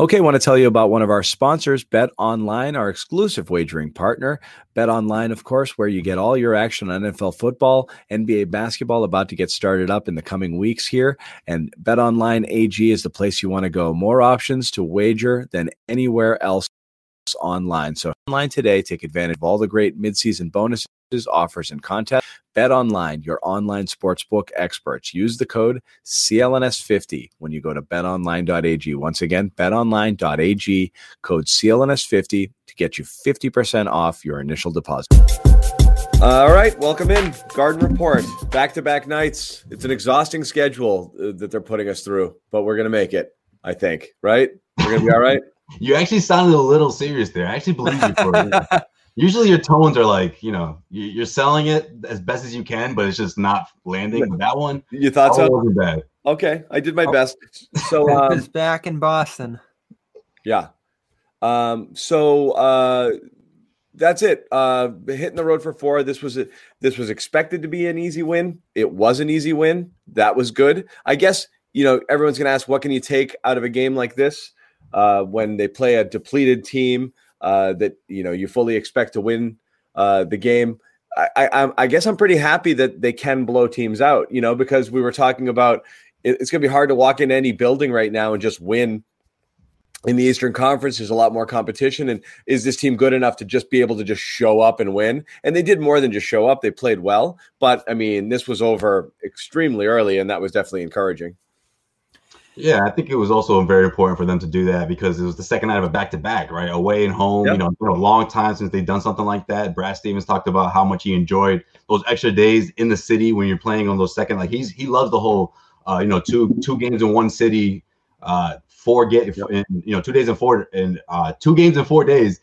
Okay, I want to tell you about one of our sponsors, Bet Online, our exclusive wagering partner. Bet Online, of course, where you get all your action on NFL football, NBA basketball about to get started up in the coming weeks here. And Bet Online AG is the place you want to go. More options to wager than anywhere else online. So online today, take advantage of all the great midseason bonuses, offers, and contests. Bet Online, your online sportsbook experts. Use the code CLNS50 when you go to betonline.ag. Once again, betonline.ag, code CLNS50 to get you 50% off your initial deposit. All right, welcome in. Garden Report, back-to-back nights. It's an exhausting schedule that they're putting us through, but we're going to make it, I think, right? We're going to be all right? You actually sounded a little serious there. I actually believe you for it. Usually your tones are like, you know, you're selling it as best as you can, but it's just not landing. That one, you thought so? Wasn't bad. Okay, I did my best. So it's back in Boston. Yeah. So that's it. Hitting the road for four. This was expected to be an easy win. It was an easy win. That was good. I guess, you know, everyone's going to ask, what can you take out of a game like this when they play a depleted team? That, you know, you fully expect to win the game. I guess I'm pretty happy that they can blow teams out, you know, because we were talking about it's going to be hard to walk into any building right now and just win. In the Eastern Conference, there's a lot more competition. And is this team good enough to just be able to just show up and win? And they did more than just show up. They played well. But, I mean, this was over extremely early, and that was definitely encouraging. Yeah, I think it was also very important for them to do that because it was the second night of a back-to-back, right? Away and home, yep. You know, it's been a long time since they've done something like that. Brad Stevens talked about how much he enjoyed those extra days in the city when you're playing on those second. Like he loves the whole, you know, two games in one city, 2 days and 4 and 2 games in 4 days,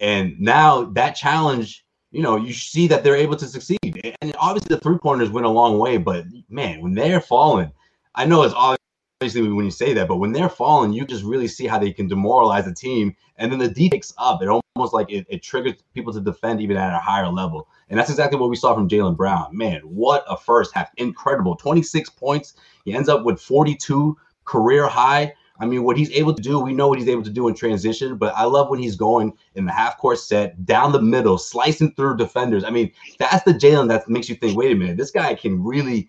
and now that challenge. You know, you see that they're able to succeed, and obviously the three-pointers went a long way. But man, when they're falling, I know it's all. Obviously, when you say that, but when they're falling, you just really see how they can demoralize a team. And then the D picks up. It almost like it triggers people to defend even at a higher level. And that's exactly what we saw from Jaylen Brown. Man, what a first half. Incredible. 26 points. He ends up with 42, career high. I mean, what he's able to do, we know what he's able to do in transition. But I love when he's going in the half-court set, down the middle, slicing through defenders. I mean, that's the Jaylen that makes you think, wait a minute, this guy can really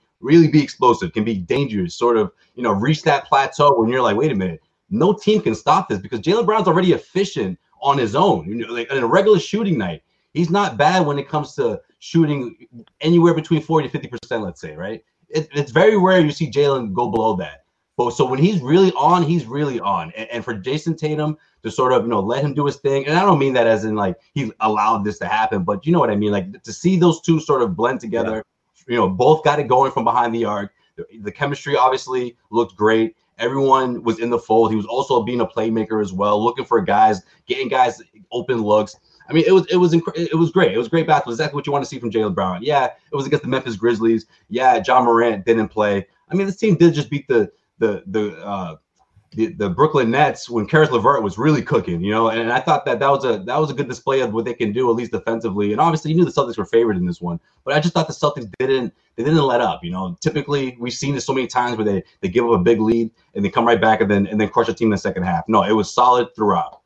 be explosive, can be dangerous, sort of, you know, reach that plateau when you're like, wait a minute, no team can stop this because Jaylen Brown's already efficient on his own. You know, like in a regular shooting night, he's not bad when it comes to shooting anywhere between 40% to 50%, let's say, right? It's very rare you see Jaylen go below that. But so when he's really on, he's really on. And for Jayson Tatum to sort of, you know, let him do his thing, and I don't mean that as in like he allowed this to happen, but you know what I mean? Like to see those two sort of blend together. Yeah. You know, both got it going from behind the arc. The chemistry obviously looked great. Everyone was in the fold. He was also being a playmaker as well, looking for guys, getting guys open looks. I mean, it was great. It was great basketball. Exactly what you want to see from Jaylen Brown. Yeah, it was against the Memphis Grizzlies. Yeah, John Morant didn't play. I mean, this team did just beat the Brooklyn Nets when Karis LeVert was really cooking, you know, and I thought that was a good display of what they can do, at least defensively. And obviously, you knew the Celtics were favored in this one, but I just thought the Celtics didn't let up, you know. Typically, we've seen this so many times where they give up a big lead and they come right back and then crush a team in the second half. No, it was solid throughout.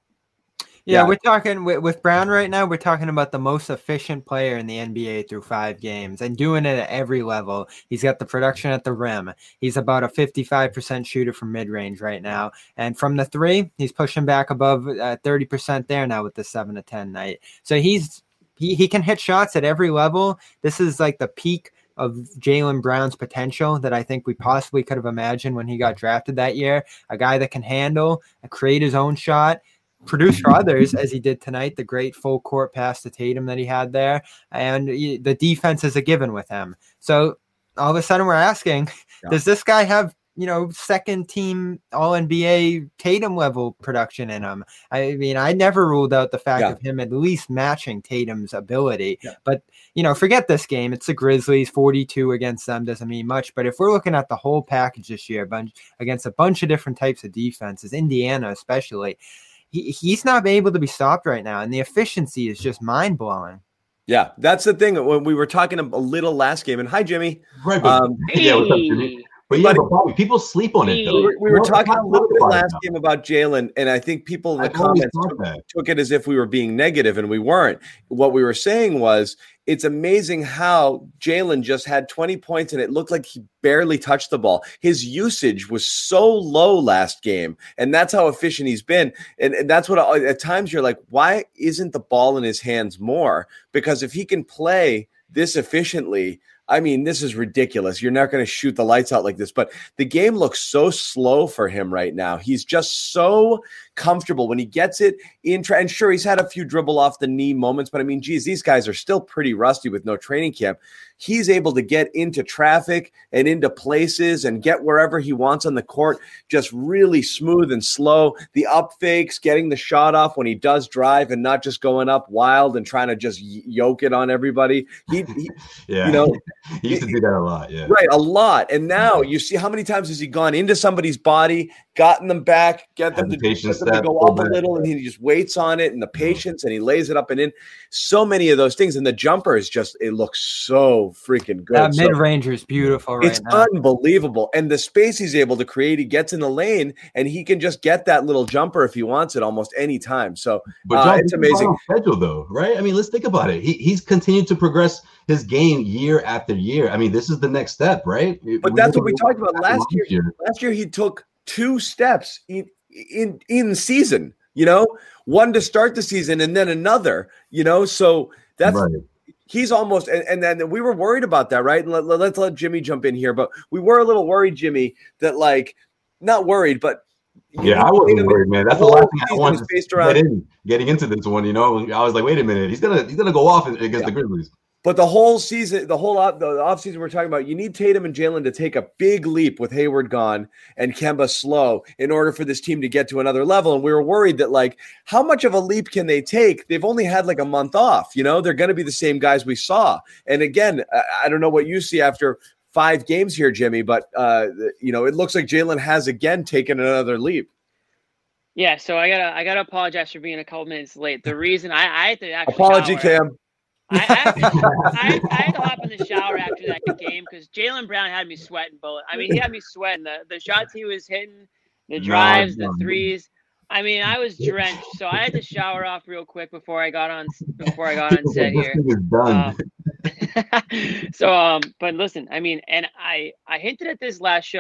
Yeah. We're talking with Brown right now. We're talking about the most efficient player in the NBA through 5 games and doing it at every level. He's got the production at the rim. He's about a 55% shooter from mid-range right now. And from the three, he's pushing back above 30% there now with the 7 to 10 night. So he can hit shots at every level. This is like the peak of Jaylen Brown's potential that I think we possibly could have imagined when he got drafted that year. A guy that can handle and create his own shot, produce for others as he did tonight, the great full court pass to Tatum that he had there, and the defense is a given with him. So all of a sudden we're asking, does this guy have, you know, second team All-NBA Tatum level production in him? I mean, I never ruled out the fact of him at least matching Tatum's ability, but you know, forget this game. It's the Grizzlies. 42 against them doesn't mean much, but if we're looking at the whole package this year, against a bunch of different types of defenses, Indiana especially, he's not able to be stopped right now, and the efficiency is just mind-blowing. Yeah, that's the thing. When we were talking a little last game, and hi, Jimmy. Right, hey. Yeah, what's up, Jimmy? But yeah, but Bobby, people sleep on it, though. We were talking a little bit last game about Jaylen, and I think people in the comments took it as if we were being negative, and we weren't. What we were saying was, it's amazing how Jaylen just had 20 points and it looked like he barely touched the ball. His usage was so low last game, and that's how efficient he's been. And that's what at times you're like, why isn't the ball in his hands more? Because if he can play this efficiently, I mean, this is ridiculous. You're not going to shoot the lights out like this, but the game looks so slow for him right now. He's just so comfortable when he gets it in. And sure, he's had a few dribble off the knee moments, but I mean, geez, these guys are still pretty rusty with no training camp. He's able to get into traffic and into places and get wherever he wants on the court, just really smooth and slow. The up fakes, getting the shot off when he does drive and not just going up wild and trying to just yoke it on everybody. He yeah. You know, he used to do that a lot. Yeah. Right. A lot. And now you see how many times has he gone into somebody's body, gotten them back, get them to go up a little, and he just waits on it, and the patience, and he lays it up and in. So many of those things. And the jumper is just, it looks so freaking good. That mid-range is beautiful right now. It's unbelievable. And the space he's able to create, he gets in the lane, and he can just get that little jumper if he wants it almost any time. So John, it's amazing. Schedule, though, right? I mean, let's think about it. He's continued to progress his game year after year. I mean, this is the next step, right? But that's what we talked about last year. Last year, he took 2 steps in season, you know, 1 to start the season and then another, you know, so that's right. He's almost, and then we were worried about that, right? Let's let Jimmy jump in here, but we were a little worried, Jimmy, that like, not worried, but yeah, I wasn't worried, man. That's the last thing I wanted getting into this one, you know. I was like, wait a minute, he's gonna go off against the Grizzlies. But the whole season, the offseason we're talking about, you need Tatum and Jaylen to take a big leap with Hayward gone and Kemba slow in order for this team to get to another level. And we were worried that, like, how much of a leap can they take? They've only had, like, a month off. You know, they're going to be the same guys we saw. And, again, I don't know what you see after 5 games here, Jimmy, but, you know, it looks like Jaylen has, again, taken another leap. Yeah, so I gotta apologize for being a couple minutes late. The reason I had to actually – apology, Cam. I had to hop in the shower after that game because Jaylen Brown had me sweating. I mean, he had me sweating. The shots he was hitting, the drives, the threes. I mean, I was drenched, so I had to shower off real quick before I got on set here. But listen, I mean, and I hinted at this last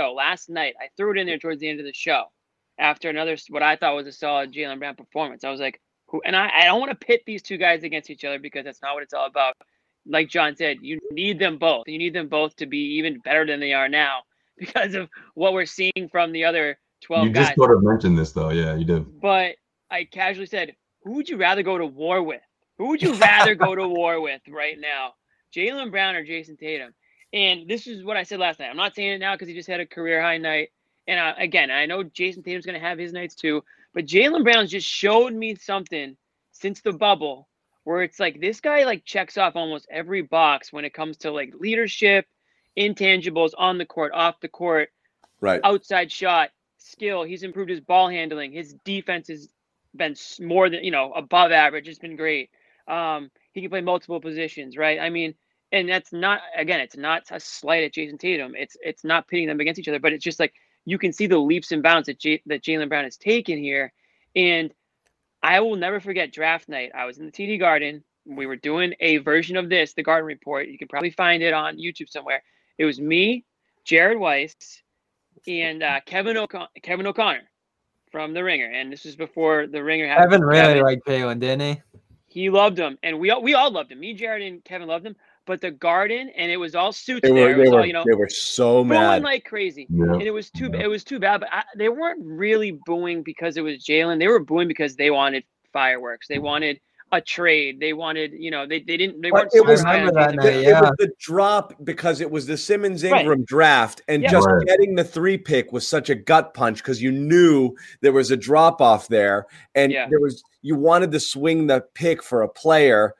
night. I threw it in there towards the end of the show after another what I thought was a solid Jaylen Brown performance. I was like. And I don't want to pit these two guys against each other because that's not what it's all about. Like John said, you need them both. You need them both to be even better than they are now because of what we're seeing from the other 12 guys. You just sort of mentioned this, though. Yeah, you did. But I casually said, who would you rather go to war with? Who would you rather go to war with right now? Jaylen Brown or Jayson Tatum? And this is what I said last night. I'm not saying it now because he just had a career-high night. And, again, I know Jayson Tatum's going to have his nights too. But Jaylen Brown's just showed me something since the bubble where it's like this guy like checks off almost every box when it comes to like leadership, intangibles on the court, off the court, right? Outside shot, skill. He's improved his ball handling. His defense has been more than, you know, above average. It's been great. He can play multiple positions, right? I mean, and that's not, again, it's not a slight at Jayson Tatum. It's not pitting them against each other, but it's just like, you can see the leaps and bounds that Jaylen Brown has taken here. And I will never forget draft night. I was in the TD Garden. We were doing a version of this, The Garden Report. You can probably find it on YouTube somewhere. It was me, Jared Weiss, and Kevin O'Connor from The Ringer. And this was before The Ringer had Kevin really liked Jaylen, didn't he? He loved him. And we all loved him. Me, Jared, and Kevin loved him. But the Garden, and it was all suits there. They were so mad. Booing like crazy. Yeah. And it was too bad. But they weren't really booing because it was Jaylen. They were booing because they wanted fireworks. They wanted a trade. They wanted, you know, they weren't. It was the drop because it was the Simmons-Ingram draft. And getting the 3 pick was such a gut punch because you knew there was a drop-off there. And you wanted to swing the pick for a player.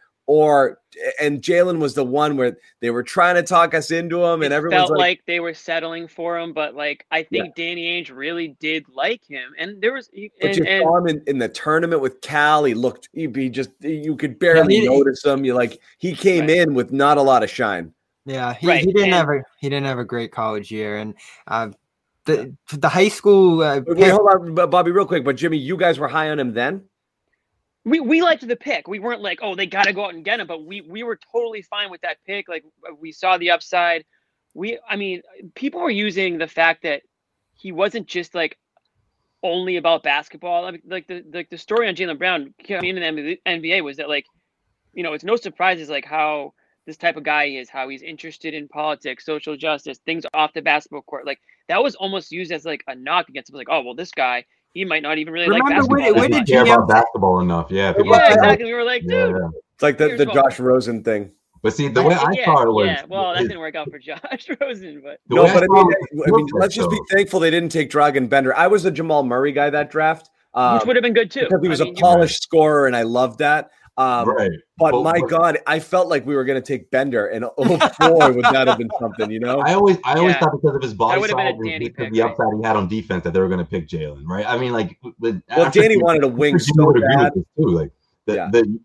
And Jaylen was the one where they were trying to talk us into him, and everyone felt like they were settling for him. But like, I think Danny Ainge really did like him, and there was. Saw him in the tournament with Cal. He looked. You could barely notice him. You like he came in with not a lot of shine. Yeah, he didn't have a great college year, and the high school. Wait, hold on, Bobby, real quick. But Jimmy, you guys were high on him then. We liked the pick. We weren't like, oh, they got to go out and get him, but we were totally fine with that pick. Like, we saw the upside. People were using the fact that he wasn't just like only about basketball. I mean, like the story on Jaylen Brown coming in the NBA was that, like, you know, it's no surprises like how this type of guy is, how he's interested in politics, social justice, things off the basketball court. Like, that was almost used as like a knock against him. Like, oh, well, this guy, he might not even really like basketball. He didn't care about basketball enough. Yeah, exactly. We were like, dude. Yeah. It's like the Josh Rosen thing. But see, the way I thought it was. Yeah, well, that didn't work out for Josh Rosen. But no, but I mean, let's just be thankful they didn't take Dragan Bender. I was a Jamal Murray guy that draft. Which would have been good, too. Because he was a polished scorer, and I loved that. Right. But my God, I felt like we were going to take Bender, and oh boy, would that have been something, you know? I always thought because of his body size and the upside he had on defense that they were going to pick Jaylen, right? I mean, like, Danny wanted a wing so bad.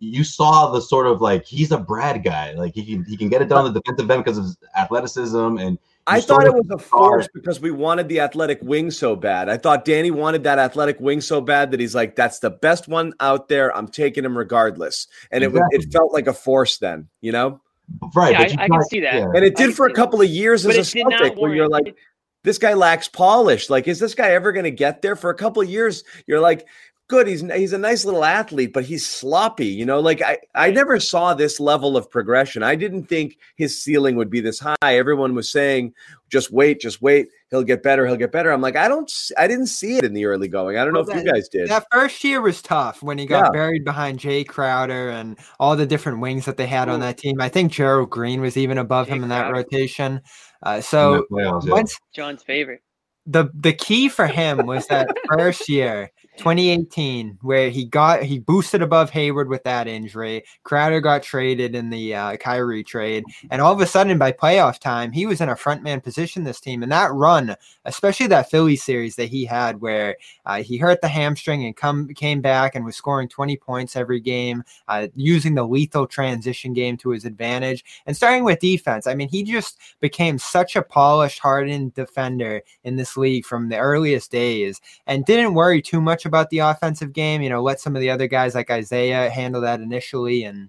You saw the sort of like he's a Brad guy, like he can get it done on the defensive end because of his athleticism and. I thought it was a force because we wanted the athletic wing so bad. I thought Danny wanted that athletic wing so bad that he's like, that's the best one out there. I'm taking him regardless. And it felt like a force then, you know? Right. Yeah, I can see that. Yeah. And it did for a couple of years as a Celtic where you're like, this guy lacks polish. Like, is this guy ever going to get there? For a couple of years, you're like, good, he's a nice little athlete, but he's sloppy, you know? Like, I never saw this level of progression. I didn't think his ceiling would be this high. Everyone was saying, just wait. He'll get better. I'm like, I didn't see it in the early going. I don't know if you guys did. That first year was tough when he got buried behind Jay Crowder and all the different wings that they had on that team. I think Gerald Green was even above him in that rotation. So once John's favorite. The key for him was that first year, 2018, where he boosted above Hayward with that injury. Crowder got traded in the Kyrie trade, and all of a sudden by playoff time, he was in a frontman position this team. And that run, especially that Philly series that he had, where he hurt the hamstring and came back and was scoring 20 points every game, using the lethal transition game to his advantage. And starting with defense, I mean, he just became such a polished, hardened defender in this league from the earliest days, and didn't worry too much about the offensive game, you know, let some of the other guys like Isaiah handle that initially, and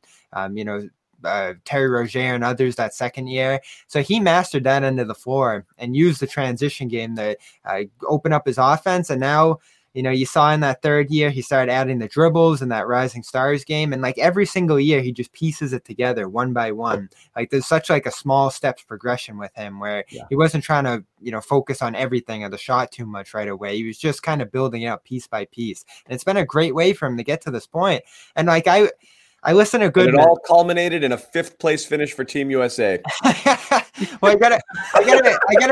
Terry Rozier and others that second year. So he mastered that end of the floor and used the transition game to open up his offense. And now, you know, you saw in that third year, he started adding the dribbles and that Rising Stars game. And like every single year, he just pieces it together one by one. Like there's such like a small steps progression with him where he wasn't trying to, you know, focus on everything or the shot too much right away. He was just kind of building it up piece by piece. And it's been a great way for him to get to this point. And like I listened to Goodman. It all culminated in a fifth place finish for Team USA. Well, I gotta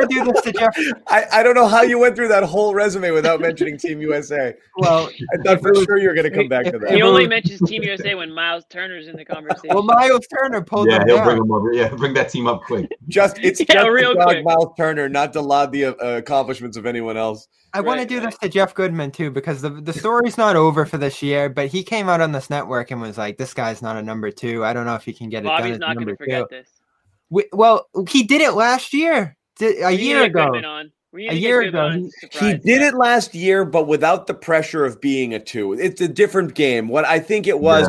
do this to Jeff. I don't know how you went through that whole resume without mentioning Team USA. Well, I thought for sure you were gonna come back to that. He only mentions Team USA when Miles Turner's in the conversation. Well, Miles Turner pulled them. Yeah, he'll bring him over. Yeah, bring that team up quick. Just Miles Turner, not to laud the accomplishments of anyone else. I want to do this to Jeff Goodman, too, because the story's not over for this year, but he came out on this network and was like, this guy's not a number two. I don't know if he can get it done. Bobby's not going to forget this. He did it last year, a year ago. He did it last year, but without the pressure of being a two. It's a different game. What I think it was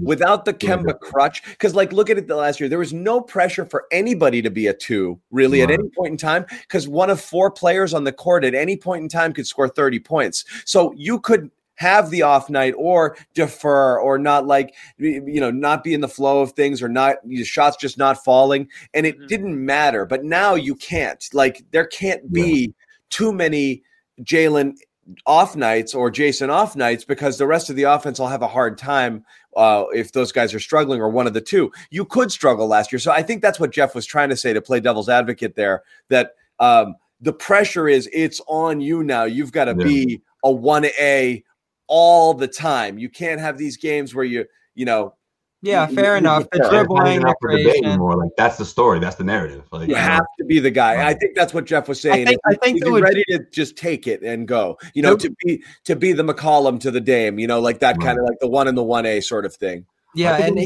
without the Kemba crutch. Because, like, look at it the last year. There was no pressure for anybody to be a two, really, at any point in time. Because one of four players on the court at any point in time could score 30 points. So you could have the off night or defer or not, like, you know, not be in the flow of things or not, your shots just not falling. And it didn't matter. But now you can't. Like, there can't be too many Jaylen off nights or Jason off nights because the rest of the offense will have a hard time if those guys are struggling or one of the two. You could struggle last year. So I think that's what Jeff was trying to say, to play devil's advocate there, that the pressure is it's on you now. You've got to be a 1A all the time. You can't have these games where you know, fair enough. The dribbling, the creation. Anymore. Like, that's the story. That's the narrative. Like, you have to be the guy. Right. I think that's what Jeff was saying. I think they're ready to just take it and go. You know, to be the McCollum to the Dame. You know, like that kind of like the 1 and the 1A sort of thing. Yeah, and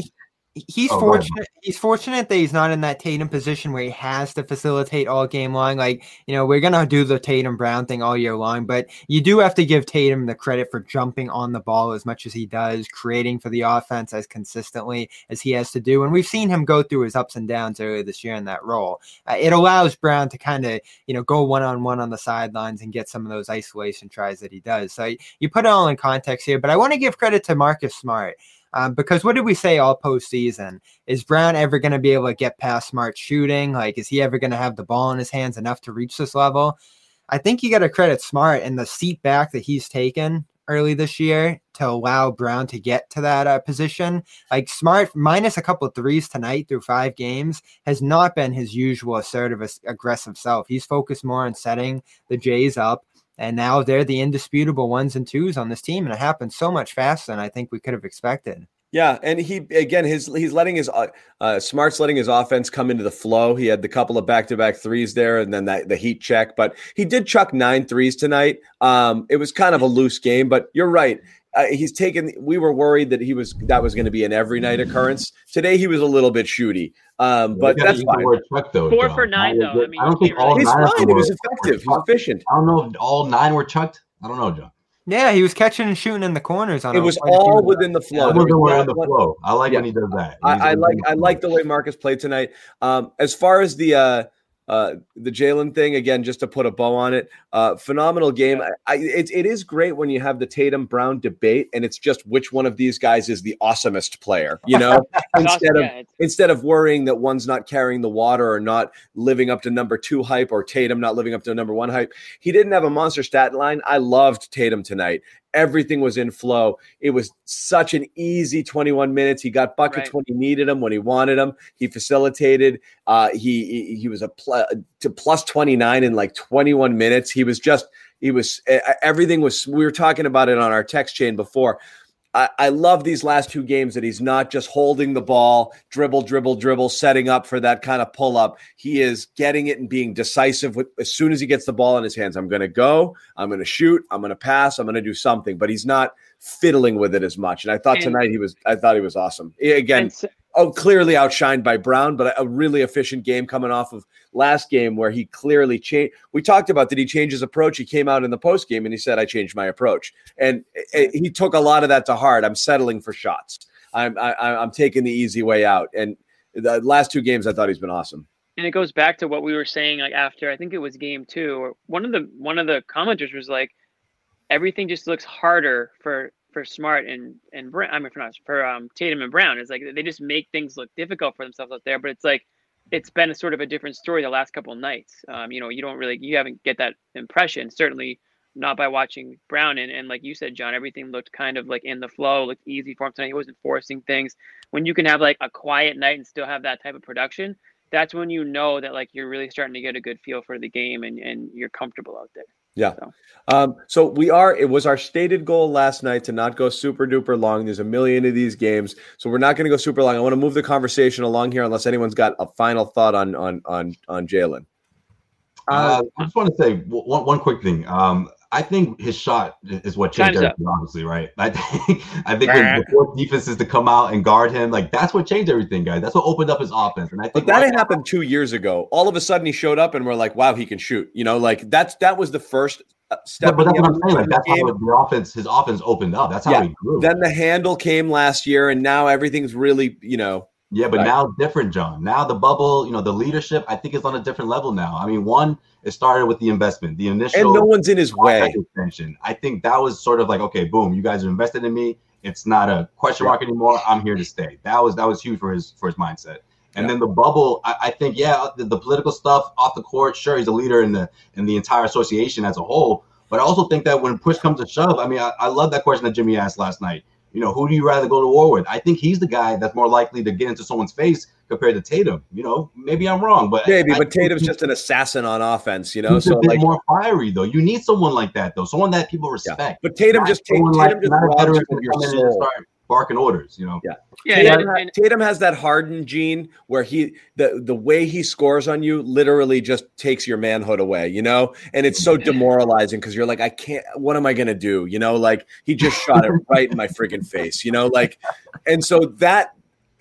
He's fortunate. He's fortunate that he's not in that Tatum position where he has to facilitate all game long. Like, you know, we're gonna do the Tatum Brown thing all year long, but you do have to give Tatum the credit for jumping on the ball as much as he does, creating for the offense as consistently as he has to do. And we've seen him go through his ups and downs earlier this year in that role. It allows Brown to kind of, you know, go one on one on the sidelines and get some of those isolation tries that he does. So you put it all in context here, but I want to give credit to Marcus Smart. Because what did we say all postseason? Is Brown ever going to be able to get past Smart shooting? Like, is he ever going to have the ball in his hands enough to reach this level? I think you got to credit Smart and the seat back that he's taken early this year to allow Brown to get to that position. Like, Smart, minus a couple of threes tonight through 5 games, has not been his usual assertive, aggressive self. He's focused more on setting the Jays up. And now they're the indisputable 1s and 2s on this team, and it happened so much faster than I think we could have expected. Yeah, and he again, he's letting his Smart's letting his offense come into the flow. He had the couple of back-to-back threes there, and then the heat check. But he did chuck 9 threes tonight. It was kind of a loose game, but you're right. He's taken. We were worried that that was going to be an every night occurrence. Today he was a little bit shooty, but that's fine. Though, 4 for 9 though. I mean, I don't think all 9 fine. It was effective. He's efficient. I don't know if all 9 were chucked. I don't know, John. Yeah, he was catching and shooting in the corners. It was all within the flow. I like when he does that. I like the way Marcus played tonight. As far as the Jaylen thing, again, just to put a bow on it, phenomenal game. It is great when you have the Tatum Brown debate, and it's just which one of these guys is the awesomest player, you know, instead of worrying that one's not carrying the water or not living up to number 2 hype, or Tatum not living up to number 1 hype. He didn't have a monster stat line. I loved Tatum tonight. Everything was in flow. It was such an easy 21 minutes. He got buckets when he needed them, when he wanted them. He facilitated. He was to plus 29 in like 21 minutes. We were talking about it on our text chain before. I love these last 2 games that he's not just holding the ball, dribble, setting up for that kind of pull up. He is getting it and being decisive as soon as he gets the ball in his hands. I'm going to go, I'm going to shoot, I'm going to pass, I'm going to do something, but he's not fiddling with it as much. And I thought tonight he was awesome. Again, clearly outshined by Brown, but a really efficient game coming off of last game where he clearly changed. We talked about, did he change his approach? He came out in the post game and he said, I changed my approach. And he took a lot of that to heart. I'm settling for shots. I'm taking the easy way out. And the last 2 games, I thought he's been awesome. And it goes back to what we were saying, like after, I think it was game 2, or one of the commenters was like, everything just looks harder for Smart and Brown, for Tatum and Brown. It's like they just make things look difficult for themselves out there. But it's like it's been a sort of a different story the last couple of nights. You know, you haven't get that impression. Certainly not by watching Brown. And like you said, John, everything looked kind of like in the flow, looked easy for him tonight. He wasn't forcing things. When you can have like a quiet night and still have that type of production, that's when you know that like you're really starting to get a good feel for the game and you're comfortable out there. Yeah. So it was our stated goal last night to not go super duper long. There's a million of these games, so we're not going to go super long. I want to move the conversation along here, unless anyone's got a final thought on Jaylen. I just want to say one quick thing. I think his shot is what changed everything, obviously, right? I think the fourth defense is to come out and guard him. Like, that's what changed everything, guys. That's what opened up his offense. And I think but that had happened 2 years ago. All of a sudden, he showed up, and we're like, "Wow, he can shoot!" You know, like that was the first step. But that's what I'm saying. Like, that's how his offense opened up. That's how he grew. Then the handle came last year, and now everything's really, you know. Yeah, but now it's different, John. Now the bubble, you know, the leadership, I think it's on a different level now. I mean, it started with the investment, the initial. And no one's in his way. Extension. I think that was sort of like, okay, boom, you guys are invested in me. It's not a question mark anymore. I'm here to stay. That was huge for his mindset. And then the bubble, I think, the political stuff off the court, sure, he's a leader in the entire association as a whole. But I also think that when push comes to shove, I mean, I love that question that Jimmy asked last night. You know, who do you rather go to war with? I think he's the guy that's more likely to get into someone's face compared to Tatum. You know, maybe I'm wrong, but Tatum's just an assassin on offense. You know, so a bit like more fiery though. You need someone like that though, someone that people respect. Yeah. But Tatum just start barking orders. You know, Tatum has that Harden gene where the way he scores on you literally just takes your manhood away. You know, and it's so demoralizing because you're like, I can't. What am I gonna do? You know, like he just shot it right in my freaking face. You know, like, and so that.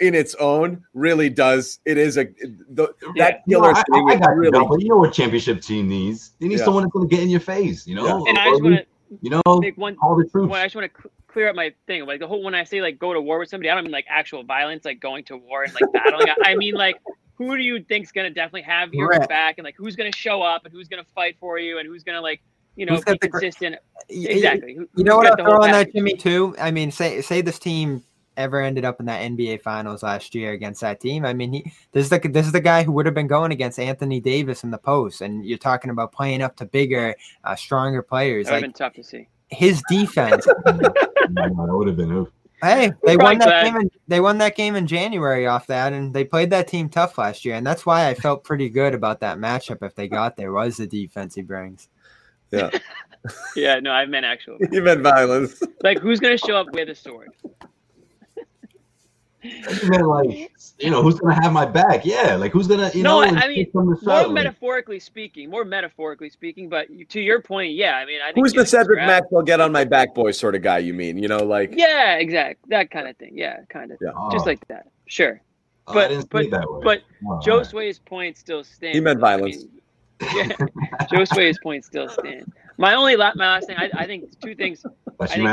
in its own really does. It is that killer thing. You know what championship team needs? They need someone that's going to get in your face. You know, and I just want to, make one. All the truth. I just want to clear up my thing. Like the whole when I say like go to war with somebody, I don't mean like actual violence, like going to war and like battling. I mean like. Who do you think's gonna definitely have your back, and like who's gonna show up, and who's gonna fight for you, and who's gonna be consistent? Exactly. You know what? I'll throw on that, Jimmy, too. I mean, say this team ever ended up in that NBA Finals last year against that team. I mean, this is the guy who would have been going against Anthony Davis in the post, and you're talking about playing up to bigger, stronger players. That would have been tough to see. His defense. That would have been. Hey, they won that game. They won that game in January off that, and they played that team tough last year, and that's why I felt pretty good about that matchup. If they got there, was the defense he brings. Yeah. Yeah. No, I meant actual. You meant violence. Like, who's gonna show up with a sword? You meant like, who's gonna have my back? Yeah. Like, who's gonna? I mean, more metaphorically speaking, but to your point, yeah. I mean, I think who's the Cedric Maxwell get on my back boy sort of guy? You mean, yeah, exactly, that kind of thing. Yeah, kind of, just like that. Sure, but Josue's point still stands. He meant violence. Josue's point still stands. My last thing, I think two things. I think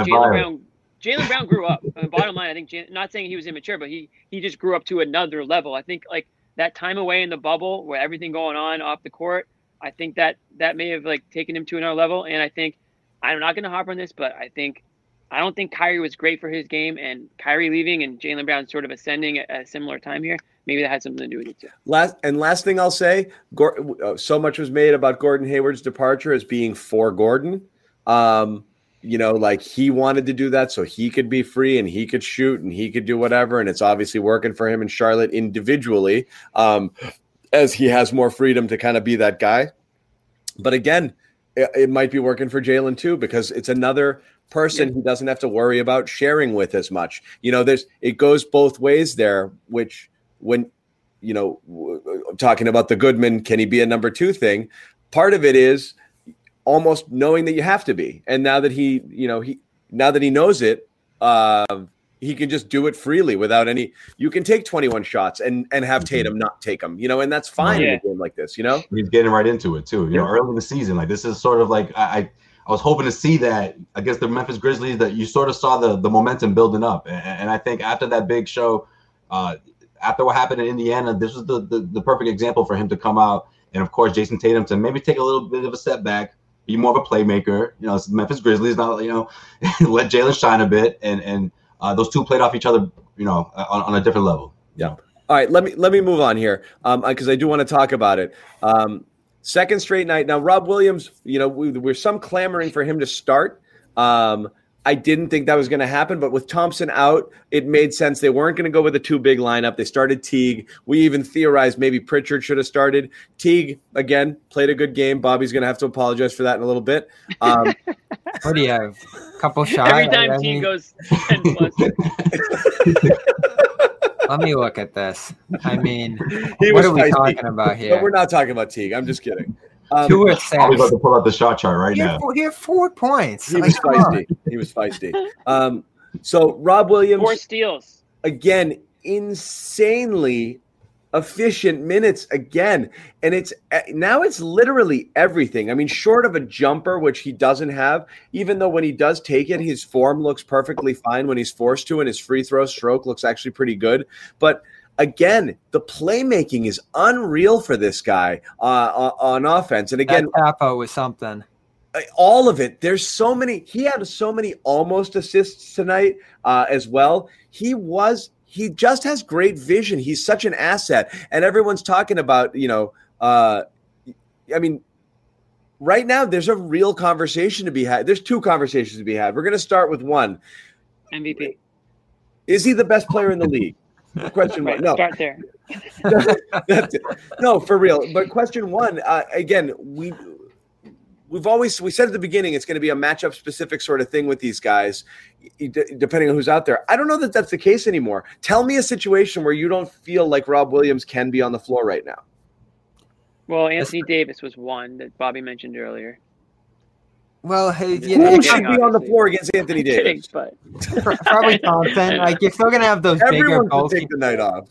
Jaylen Brown grew up. I mean, bottom line, I think not saying he was immature, but he just grew up to another level. I think like that time away in the bubble where everything going on off the court, I think that may have like taken him to another level. And I think I'm not going to hop on this, but I don't think Kyrie was great for his game, and Kyrie leaving and Jaylen Brown sort of ascending at a similar time here. Maybe that had something to do with it too. Last thing I'll say, so much was made about Gordon Hayward's departure as being for Gordon. He wanted to do that so he could be free and he could shoot and he could do whatever. And it's obviously working for him in Charlotte individually, as he has more freedom to kind of be that guy. But again, it might be working for Jaylen too, because it's another person he doesn't have to worry about sharing with as much. It goes both ways there, which when, talking about the Goodman, can he be a number two thing? Part of it is almost knowing that you have to be. And now that he knows it, he can just do it freely without any, you can take 21 shots and have Tatum not take them, and that's fine in a game like this, He's getting right into it too. Early in the season, like this is sort of like, I was hoping to see that against the Memphis Grizzlies, that you sort of saw the momentum building up. And I think after that big show, after what happened in Indiana, this was the perfect example for him to come out. And of course, Jayson Tatum to maybe take a little bit of a step back, be more of a playmaker. It's Memphis Grizzlies, not let Jaylen shine a bit, and those two played off each other, on a different level. Yeah. All right, let me move on here, because I do want to talk about it. Second straight night now. Rob Williams, we're some clamoring for him to start. I didn't think that was going to happen, but with Thompson out, it made sense. They weren't going to go with a two big lineup. They started Teague. We even theorized maybe Pritchard should have started. Teague, again, played a good game. Bobby's going to have to apologize for that in a little bit. What do you have? A couple shots? Every time Teague goes 10 plus. Let me look at this. I mean, what are we talking about here? But we're not talking about Teague. I'm just kidding. I was about to pull out the shot chart now. He had 4 points. He was feisty. So Rob Williams, 4 steals again, insanely efficient minutes again, and it's now it's literally everything. I mean, short of a jumper, which he doesn't have, even though when he does take it, his form looks perfectly fine when he's forced to, and his free throw stroke looks actually pretty good, but. Again, the playmaking is unreal for this guy on offense. And again, that Apo was something. All of it. There's so many. He had so many almost assists tonight as well. He just has great vision. He's such an asset. And everyone's talking about, right now there's a real conversation to be had. There's two conversations to be had. We're going to start with one. MVP. Is he the best player in the league? Question one. No. Start there. No, for real. But question one, again, we said at the beginning it's going to be a matchup specific sort of thing with these guys, depending on who's out there. I don't know that that's the case anymore. Tell me a situation where you don't feel like Rob Williams can be on the floor right now. Well, Anthony Davis was one that Bobby mentioned earlier. Well, hey, yeah, who should be on the floor against Anthony Davis? Probably Thompson. Like, you're still gonna have those bigger, bulky,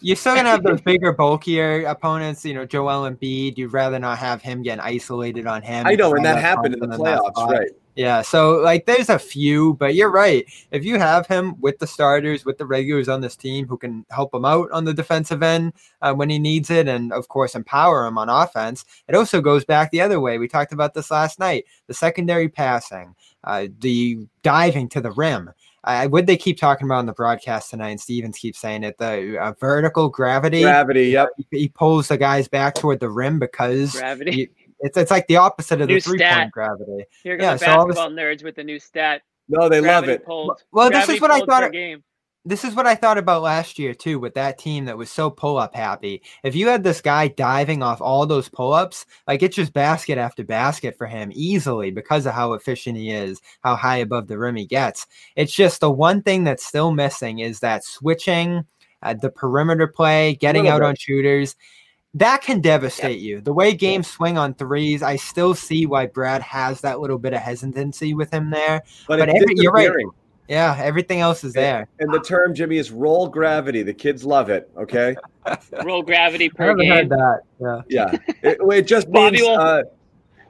you're still gonna have those bigger, bulkier opponents. You know, Joel Embiid. You'd rather not have him getting isolated on him. I know, and that happened in the playoffs, right? Yeah, so like, there's a few, but you're right. If you have him with the starters, with the regulars on this team who can help him out on the defensive end when he needs it, and of course empower him on offense, it also goes back the other way. We talked about this last night: the secondary passing, the diving to the rim. Would they keep talking about on the broadcast tonight? And Stevens keeps saying it: the vertical gravity. Gravity. Yep. He pulls the guys back toward the rim because gravity. It's like the opposite of new the three-point gravity. Here go the basketball nerds with the new stat. No, they gravity love it. Pulled. Well, gravity this is what I thought. This is what I thought about last year, too, with that team that was so pull-up happy. If you had this guy diving off all those pull-ups, like, it's just basket after basket for him easily because of how efficient he is, how high above the rim he gets. It's just the one thing that's still missing is that switching, the perimeter play, getting out on shooters. That can devastate you. The way games swing on threes, I still see why Brad has that little bit of hesitancy with him there. But you're right. Yeah, everything else is there. And the term, Jimmy, is roll gravity. The kids love it, okay? Roll gravity per game. I haven't heard that. Yeah. It just means... Well,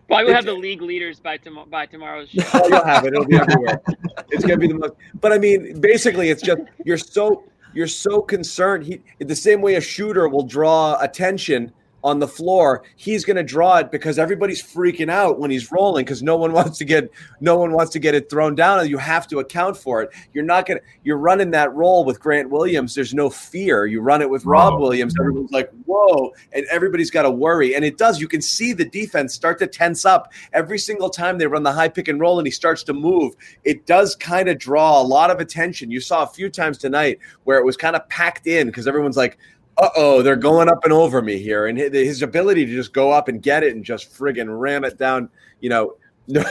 we'll have the league leaders by tomorrow's show. Oh, you'll have it. It'll be everywhere. It's going to be the most... But, I mean, basically, it's just you're so concerned. He, the same way a shooter will draw attention on the floor, he's going to draw it because everybody's freaking out when he's rolling because no one wants to get it thrown down. You have to account for it. You're running that roll with Grant Williams. There's no fear. You run it with Rob Williams. Everyone's like, whoa, and everybody's got to worry. And it does. You can see the defense start to tense up every single time they run the high pick and roll and he starts to move. It does kind of draw a lot of attention. You saw a few times tonight where it was kind of packed in because everyone's like, uh-oh, they're going up and over me here. And his ability to just go up and get it and just friggin' ram it down, you know,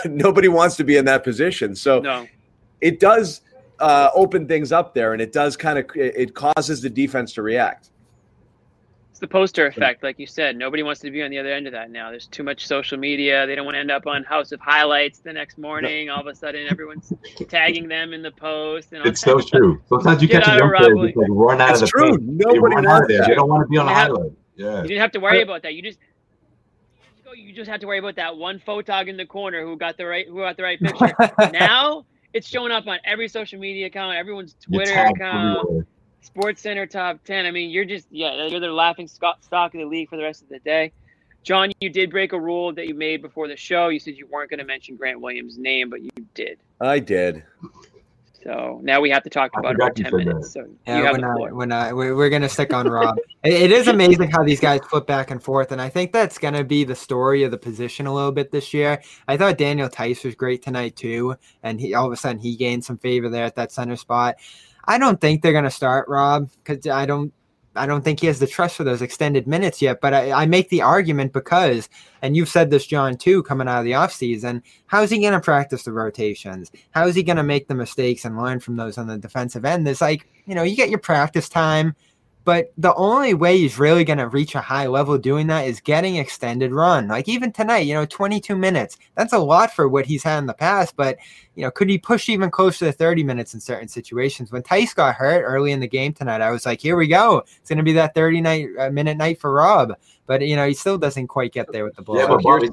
nobody wants to be in that position. So It does open things up there, and it does kind of – it causes the defense to react. It's the poster effect, like you said. Nobody wants to be on the other end of that now. There's too much social media. They don't want to end up on House of Highlights the next morning. No. All of a sudden, everyone's tagging them in the post. And it's so true. Sometimes you catch a young player that's like run out of the paint. Nobody wants that. You don't want to be on the highlight. Yeah. You didn't have to worry about that. You just have to worry about that one photog in the corner who got the right picture. Now it's showing up on every social media account, everyone's Twitter account. Everywhere. Sports Center top 10. I mean, you're the laughing stock of the league for the rest of the day. John, you did break a rule that you made before the show. You said you weren't going to mention Grant Williams' name, but you did. I did. So now we have to talk about it for 10 minutes. So yeah, we're going to stick on Rob. It is amazing how these guys flip back and forth, and I think that's going to be the story of the position a little bit this year. I thought Daniel Tice was great tonight too, and he all of a sudden he gained some favor there at that center spot. I don't think they're going to start Rob because I don't think he has the trust for those extended minutes yet. But I make the argument because, and you've said this, John, too, coming out of the offseason, how is he going to practice the rotations? How is he going to make the mistakes and learn from those on the defensive end? There's like, you know, you get your practice time, but the only way he's really going to reach a high level doing that is getting extended run. Like even tonight, you know, 22 minutes, that's a lot for what he's had in the past, but you know, could he push even closer to 30 minutes in certain situations? When Tice got hurt early in the game tonight, I was like, here we go. It's going to be that 30-minute night for Rob. But, you know, he still doesn't quite get there with the ball. Yeah, but Bobby,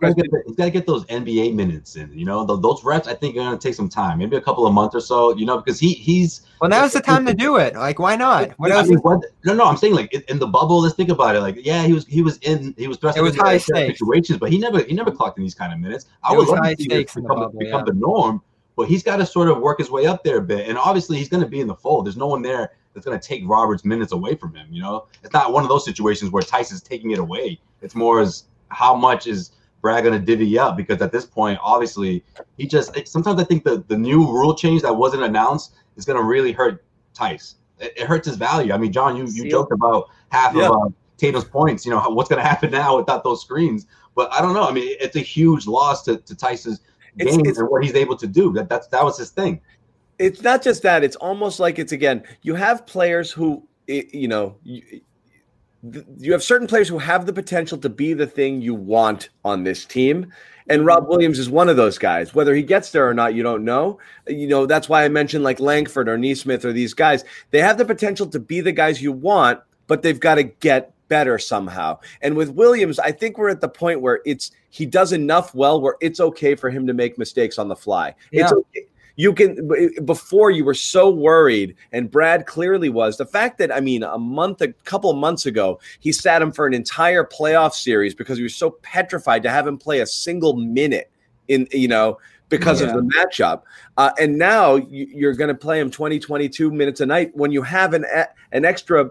he's got to get those NBA minutes in. You know, those reps, I think, are going to take some time, maybe a couple of months or so, you know, because he's – Well, now's the time to do it. Like, why not? What else? No, I'm saying, like, in the bubble, let's think about it. Like, yeah, he was thrust into high situations, but he never clocked in these kind of minutes. I would love to see this become the norm, but he's got to sort of work his way up there a bit. And obviously, he's going to be in the fold. There's no one there that's going to take Robert's minutes away from him. You know, it's not one of those situations where Tice is taking it away. It's more as how much is Brad going to divvy up? Because at this point, obviously, he just sometimes I think the new rule change that wasn't announced is going to really hurt Tice. It hurts his value. I mean, John, you joked about half of Tatum's points. You know, what's going to happen now without those screens? But I don't know. I mean, it's a huge loss to Tice's game and what he's able to do. That was his thing. It's not just that. It's almost like it's, again, you have players who, you know, you have certain players who have the potential to be the thing you want on this team. And Rob Williams is one of those guys. Whether he gets there or not, you don't know. You know, that's why I mentioned like Langford or Neesmith or these guys. They have the potential to be the guys you want, but they've got to get better somehow. And with Williams, I think we're at the point where he does enough well where it's okay for him to make mistakes on the fly. Yeah. It's okay. You can, before you were so worried, and Brad clearly was. The fact that, I mean, a couple months ago, he sat him for an entire playoff series because he was so petrified to have him play a single minute because of the matchup. And now you're going to play him 20, 22 minutes a night when you have an extra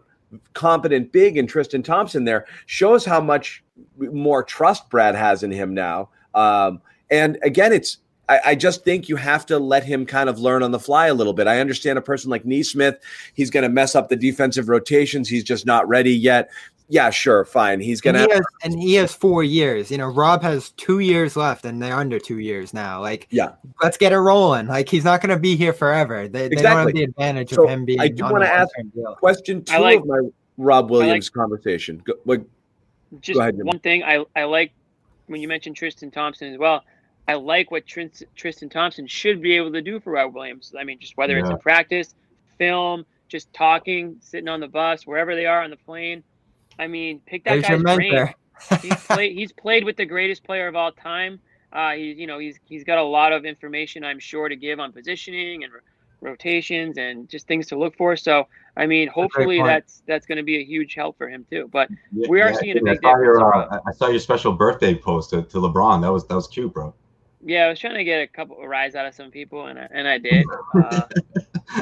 competent big in Tristan Thompson there. Shows how much more trust Brad has in him now. And again, I just think you have to let him kind of learn on the fly a little bit. I understand a person like Neesmith, he's going to mess up the defensive rotations. He's just not ready yet. Yeah, sure, fine. He's going to. And he has 4 years. You know, Rob has 2 years left, and they're under 2 years now. Like, yeah, let's get it rolling. Like, he's not going to be here forever. They don't have the advantage of him being. I do want to ask question two of my Rob Williams conversation. Go ahead, one thing I like when you mentioned Tristan Thompson as well. I like what Tristan Thompson should be able to do for Rob Williams. I mean, just whether it's in practice, film, just talking, sitting on the bus, wherever they are on the plane. I mean, pick that guy's brain. He's played with the greatest player of all time. He's got a lot of information, I'm sure, to give on positioning and rotations and just things to look for. So, I mean, hopefully that's going to be a huge help for him too. But we are seeing a big difference. I saw your special birthday post to LeBron. That was cute, bro. Yeah, I was trying to get a couple of rise out of some people, and I did. For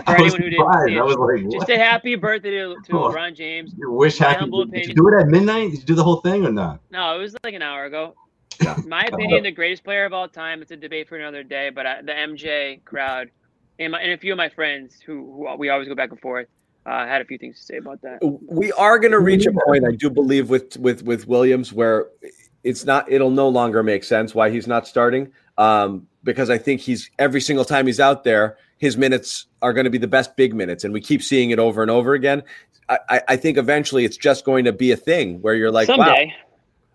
anyone who didn't see it, like, just a happy birthday to LeBron James. You wish happy. Did you do it at midnight? Did you do the whole thing or not? No, it was like an hour ago. Yeah. In my opinion, the greatest player of all time. It's a debate for another day, but the MJ crowd and a few of my friends who we always go back and forth. I had a few things to say about that. We are going to reach a point, I do believe, with Williams where it'll no longer make sense why he's not starting. Because I think every single time he's out there, his minutes are going to be the best big minutes. And we keep seeing it over and over again. I think eventually it's just going to be a thing where you're like, someday.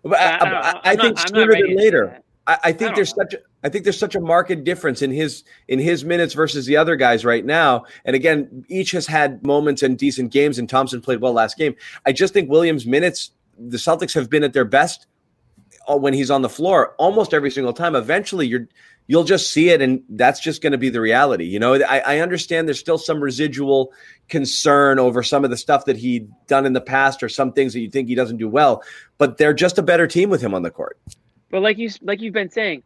Wow. I think sooner than later. I think there's such a marked difference in his minutes versus the other guys right now. And again, each has had moments and decent games, and Thompson played well last game. I just think Williams' minutes, the Celtics have been at their best when he's on the floor almost every single time. Eventually you'll just see it, and that's just going to be the reality. You know, I understand there's still some residual concern over some of the stuff that he'd done in the past or some things that you think he doesn't do well, but they're just a better team with him on the court. But like you've been saying,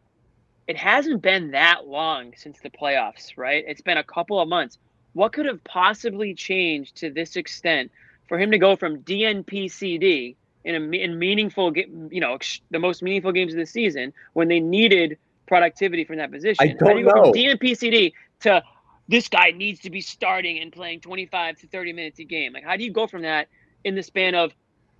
it hasn't been that long since the playoffs, right? It's been a couple of months. What could have possibly changed to this extent for him to go from DNPCD in meaningful, you know, the most meaningful games of the season when they needed productivity from that position? I don't know. From DNPCD to this guy needs to be starting and playing 25 to 30 minutes a game. Like, how do you go from that in the span of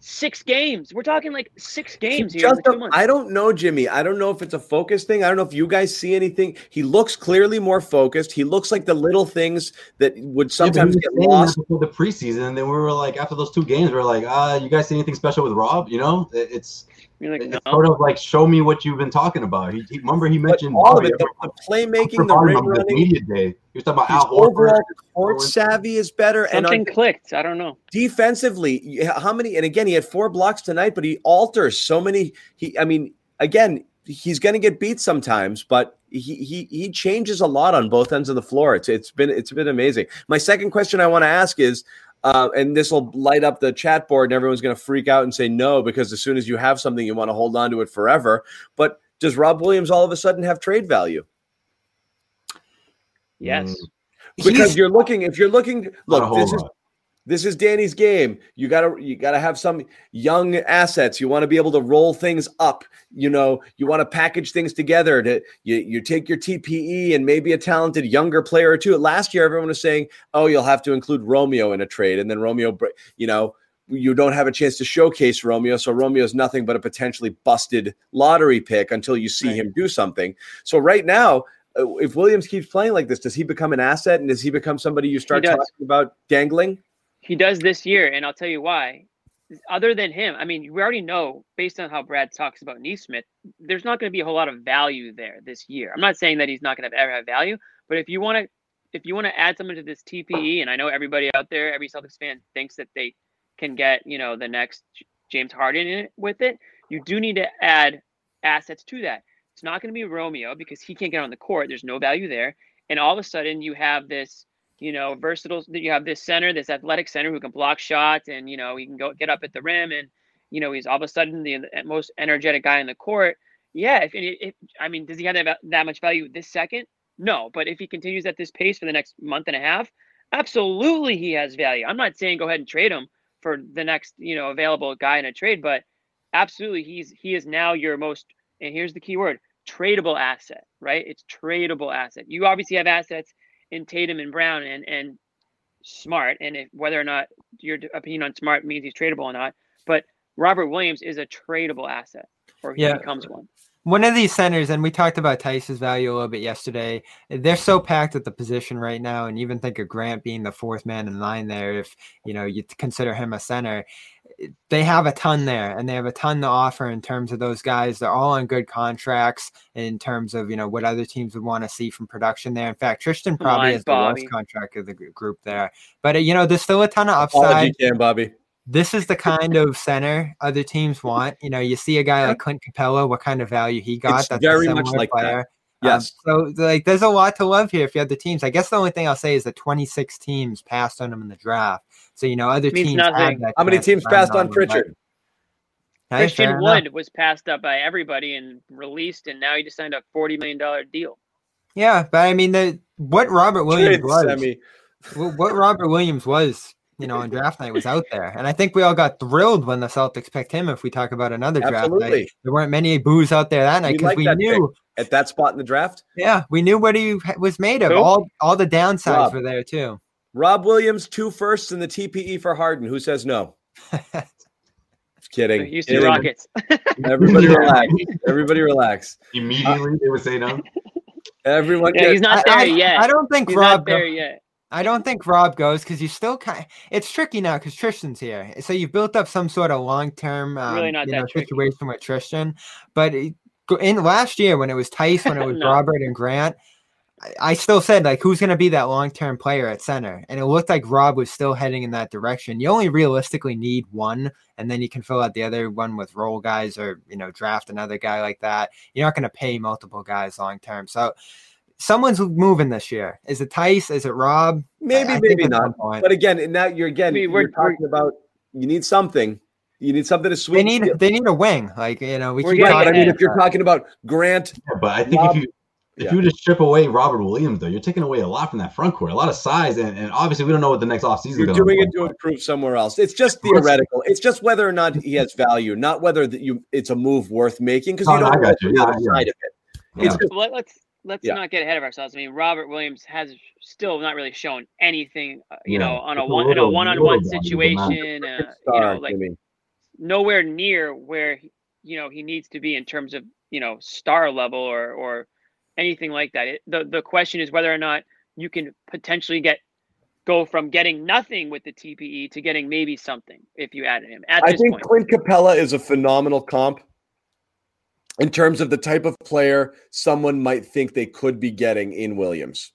6 games? We're talking like 6 games here. I don't know, Jimmy. I don't know if it's a focus thing. I don't know if you guys see anything. He looks clearly more focused. He looks like the little things that would sometimes get lost before the preseason. And then we were like, after those 2 games, we were like, you guys see anything special with Rob? You know, it's sort of like, show me what you've been talking about. He mentioned all of it, the playmaking, the rim running. Media day. He was talking about Al Horford. Court savvy is better. Something clicked. I don't know. Defensively, how many? And again, he had 4 blocks tonight, but he alters so many. He's going to get beat sometimes, but he changes a lot on both ends of the floor. It's been amazing. My second question I want to ask is, and this will light up the chat board, and everyone's going to freak out and say no, because as soon as you have something, you want to hold on to it forever. But does Rob Williams all of a sudden have trade value? Yes. Because this is Danny's game. You gotta have some young assets. You want to be able to roll things up. You know, you want to package things together. You take your TPE and maybe a talented younger player or two. Last year, everyone was saying, "Oh, you'll have to include Romeo in a trade," and then Romeo, you know, you don't have a chance to showcase Romeo, so Romeo's nothing but a potentially busted lottery pick until you see him do something. So right now, if Williams keeps playing like this, does he become an asset, and does he become somebody you start talking about dangling? He does this year, and I'll tell you why. other than him, I mean, we already know based on how Brad talks about Neesmith, there's not going to be a whole lot of value there this year. I'm not saying that he's not going to ever have value, but if you want to add someone to this TPE, and I know everybody out there, every Celtics fan thinks that they can get, you know, the next James Harden in it with it, you do need to add assets to that. It's not going to be Romeo because he can't get on the court. There's no value there. And all of a sudden you have this, you know, versatile, you have this center, this athletic center who can block shots and, you know, he can go get up at the rim and, you know, he's all of a sudden the most energetic guy in the court. Yeah. I mean, does he have that much value this second? No. But if he continues at this pace for the next month and a half, absolutely he has value. I'm not saying go ahead and trade him for the next, you know, available guy in a trade, but absolutely he is now your most, and here's the key word, tradable asset, right? It's tradable asset. You obviously have assets in Tatum and Brown and Smart, and if, whether or not your opinion on Smart means he's tradable or not, but Robert Williams is a tradable asset, or he becomes one. One of these centers, and we talked about Tice's value a little bit yesterday, they're so packed at the position right now, and even think of Grant being the fourth man in line there, if you know you consider him a center. They have a ton there, and they have a ton to offer in terms of those guys. They're all on good contracts in terms of, you know, what other teams would want to see from production there. In fact, Tristan probably has Bobby, the worst contract of the group there. But, you know, there's still a ton of upside. This is the kind of center other teams want. You know, you see a guy like Clint Capella, what kind of value he got. That's very much like player. That. Yes. So, like, there's a lot to love here if you have the teams. I guess the only thing I'll say is that 26 teams passed on him in the draft. So, you know, other teams have that. How many teams passed on Pritchard? Christian Wood was passed up by everybody and released, and now he just signed a $40 million deal. Yeah, but, I mean, what Robert Williams was, you know, on draft night was out there. And I think we all got thrilled when the Celtics picked him. If we talk about another draft night, there weren't many boos out there that night because we knew at that spot in the draft. Yeah, we knew what he was made of. All the downsides were there too. Rob Williams, 2 firsts in the TPE for Harden. Who says no? Just kidding. Houston Rockets. Everybody relax. Everybody relax. Immediately they would say no. Everyone. Yeah, he's not there yet. I don't think Rob there yet. I don't think Rob goes because you still it's tricky now because Tristan's here. So you've built up some sort of long-term situation with Tristan. But in last year when it was Tice, when it was Robert and Grant, I still said, like, who's going to be that long-term player at center? And it looked like Rob was still heading in that direction. You only realistically need one, and then you can fill out the other one with role guys or, you know, draft another guy like that. You're not going to pay multiple guys long-term. So someone's moving this year. Is it Tice? Is it Rob? Maybe not. But again, now you're talking about you need something. You need something to swing. They need a wing. Like, you know, if you're talking about Grant, but I think Rob, if you just strip away Robert Williams, though, you're taking away a lot from that front court, a lot of size, and obviously we don't know what the next offseason. You're doing it to improve somewhere else. It's just theoretical. It's just whether or not he has value, not whether it's a move worth making because you don't know the other side of it. Yeah. It's just, Let's not get ahead of ourselves. I mean, Robert Williams has still not really shown anything, you know, on a one-on-one situation, you know, like nowhere near where, you know, he needs to be in terms of, you know, star level or anything like that. The question is whether or not you can potentially go from getting nothing with the TPE to getting maybe something if you added him. I think Clint Capella is a phenomenal comp in terms of the type of player someone might think they could be getting in Williams.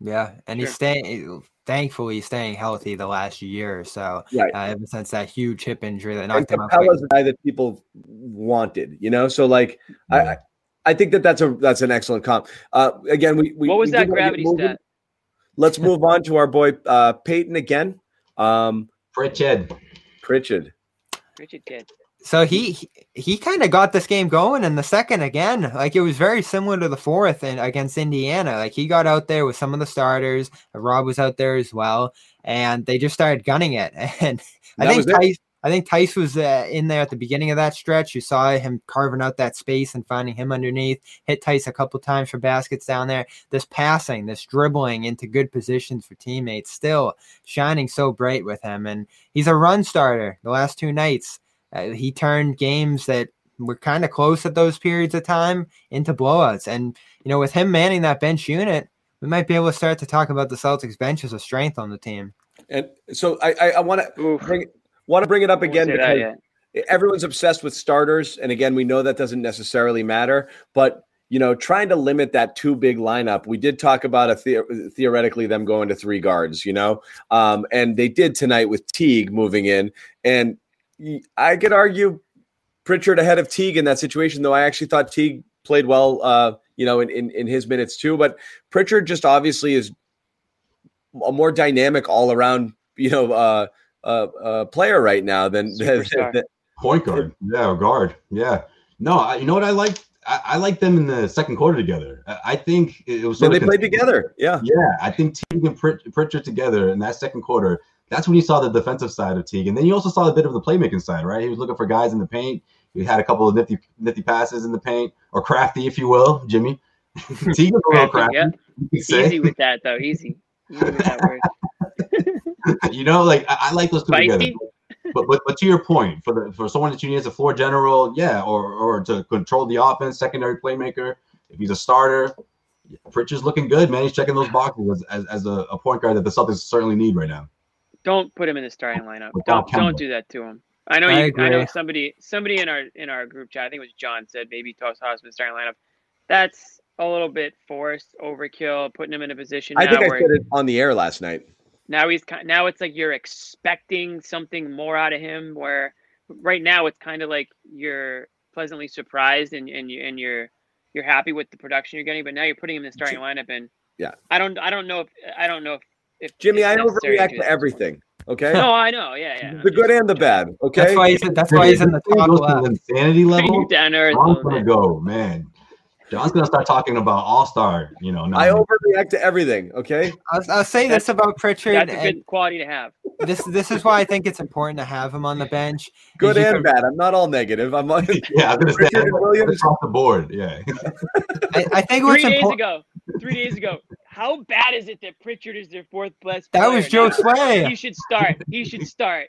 Yeah, and he's staying. Thankfully, he's staying healthy the last year or so. Right. Ever since that huge hip injury that knocked him out. Capella's a guy that people wanted, you know. So, like, yeah. I think that's an excellent comp. Again, what was that gravity stat? Let's move on to our boy Payton again. Pritchard kid. So he kind of got this game going in the second again. Like, it was very similar to the fourth against Indiana. Like, he got out there with some of the starters. Rob was out there as well, and they just started gunning it. And I think Tice was in there at the beginning of that stretch. You saw him carving out that space and finding him underneath. Hit Tice a couple times for baskets down there. This passing, this dribbling into good positions for teammates, still shining so bright with him. And he's a run starter the last 2 nights. He turned games that were kind of close at those periods of time into blowouts. And, you know, with him manning that bench unit, we might be able to start to talk about the Celtics bench as a strength on the team. And so I want to Want to bring it up again because everyone's obsessed with starters. And again, we know that doesn't necessarily matter, but you know, trying to limit that two big lineup. We did talk about theoretically them going to three guards, you know, and they did tonight with Teague moving in. And I could argue Pritchard ahead of Teague in that situation, though I actually thought Teague played well, you know, in his minutes too. But Pritchard just obviously is a more dynamic all around, you know, player right now than point guard. Yeah, or guard. Yeah. No, you know what I like? I like them in the second quarter together. I think it was sort of they played together. Yeah. Yeah. I think Teague and Pritchard together in that second quarter, that's when you saw the defensive side of Teague. And then you also saw a bit of the playmaking side, right? He was looking for guys in the paint. He had a couple of nifty passes in the paint, or crafty, if you will, Jimmy. Teague was a little crafty. Yeah. Easy with that, though. Easy with that word. You know, like, I like those two together. But to your point, for someone that you need as a floor general, yeah, or to control the offense, secondary playmaker, if he's a starter, Pritchard's looking good, man. He's checking those boxes as a point guard that the Celtics certainly need right now. Don't put him in the starting lineup. Don't do that to him. I know I know somebody in our group chat, I think it was John, said maybe toss Haas in the starting lineup. That's a little bit forced, overkill, putting him in a position. I think I said it on the air last night. Now it's like you're expecting something more out of him, where right now it's kind of like you're pleasantly surprised and you're happy with the production you're getting, but now you're putting him in the starting lineup, and yeah, I don't know if Jimmy, I overreact to everything. Okay. No, I know. Yeah. The good and the bad. Okay. That's why he's in the top left. Insanity level. John's gonna go, man. John's gonna start talking about all-star. You know, I overreact to everything. Okay. I'll say this about Pritchard. That's a good quality to have. This is why I think it's important to have him on the bench. Good and bad. I'm not all negative. I'm on. Yeah, I'm gonna say Williams off the board. Yeah. I think what's important. 3 days ago, how bad is it that Pritchard is their fourth best player? That was Joe Sway. He should start.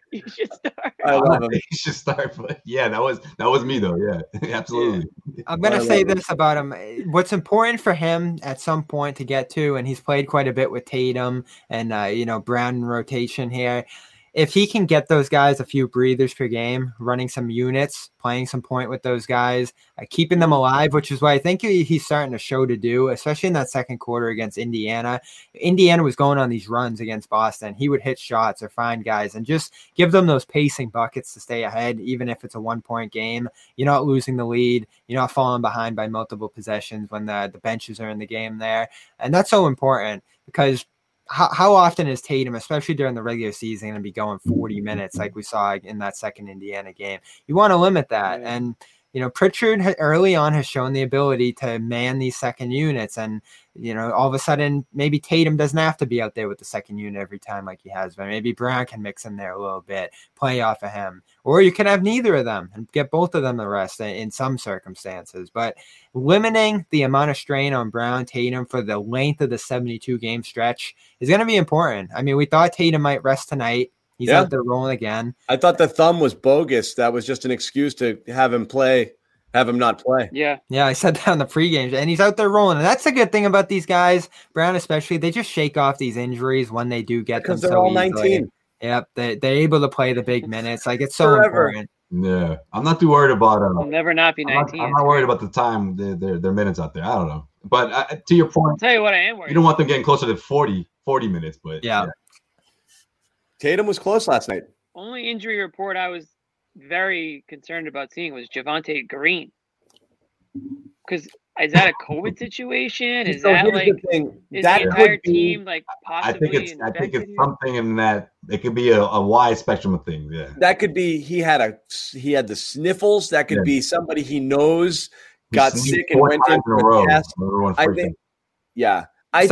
I love him. He should start. But yeah, that was me though. Yeah, absolutely. I'm gonna say this about him. What's important for him at some point to get to, and he's played quite a bit with Tatum and you know, Brown in rotation here. If he can get those guys a few breathers per game, running some units, playing some point with those guys, keeping them alive, which is why I think he's starting to show to do, especially in that second quarter against Indiana. Indiana was going on these runs against Boston. He would hit shots or find guys and just give them those pacing buckets to stay ahead, even if it's a one-point game. You're not losing the lead. You're not falling behind by multiple possessions when the benches are in the game there. And that's so important because – how often is Tatum, especially during the regular season, going to be going 40 minutes like we saw in that second Indiana game? You want to limit that. Yeah. And, you know, Pritchard early on has shown the ability to man these second units. And, you know, all of a sudden, maybe Tatum doesn't have to be out there with the second unit every time like he has been. Maybe Brown can mix in there a little bit, play off of him. Or you can have neither of them and get both of them the rest in some circumstances. But limiting the amount of strain on Brown, Tatum for the length of the 72-game stretch is going to be important. I mean, we thought Tatum might rest tonight. He's out there rolling again. I thought the thumb was bogus. That was just an excuse to have him play. Have him not play. Yeah. Yeah, I said that on the pregame. And he's out there rolling. And that's a good thing about these guys, Brown especially. They just shake off these injuries when they do get them so they're all easily. 19. Yep. They're able to play the big minutes. Like, it's so important. Yeah. I'm not too worried about it. I'll never not be 19. I'm not worried about the time, their minutes out there. I don't know. But to your point. I'll tell you what I am worried. You don't want them getting closer to 40 minutes. But yeah. Tatum was close last night. Only injury report I was very concerned about seeing was Javonte Green. Because is that a COVID situation? Is that like is the entire team like possibly infected? I think it's something in that it could be a wide spectrum of things. Yeah, that could be he had the sniffles. That could be somebody he knows got sick and went in for a test. I think. Yeah, I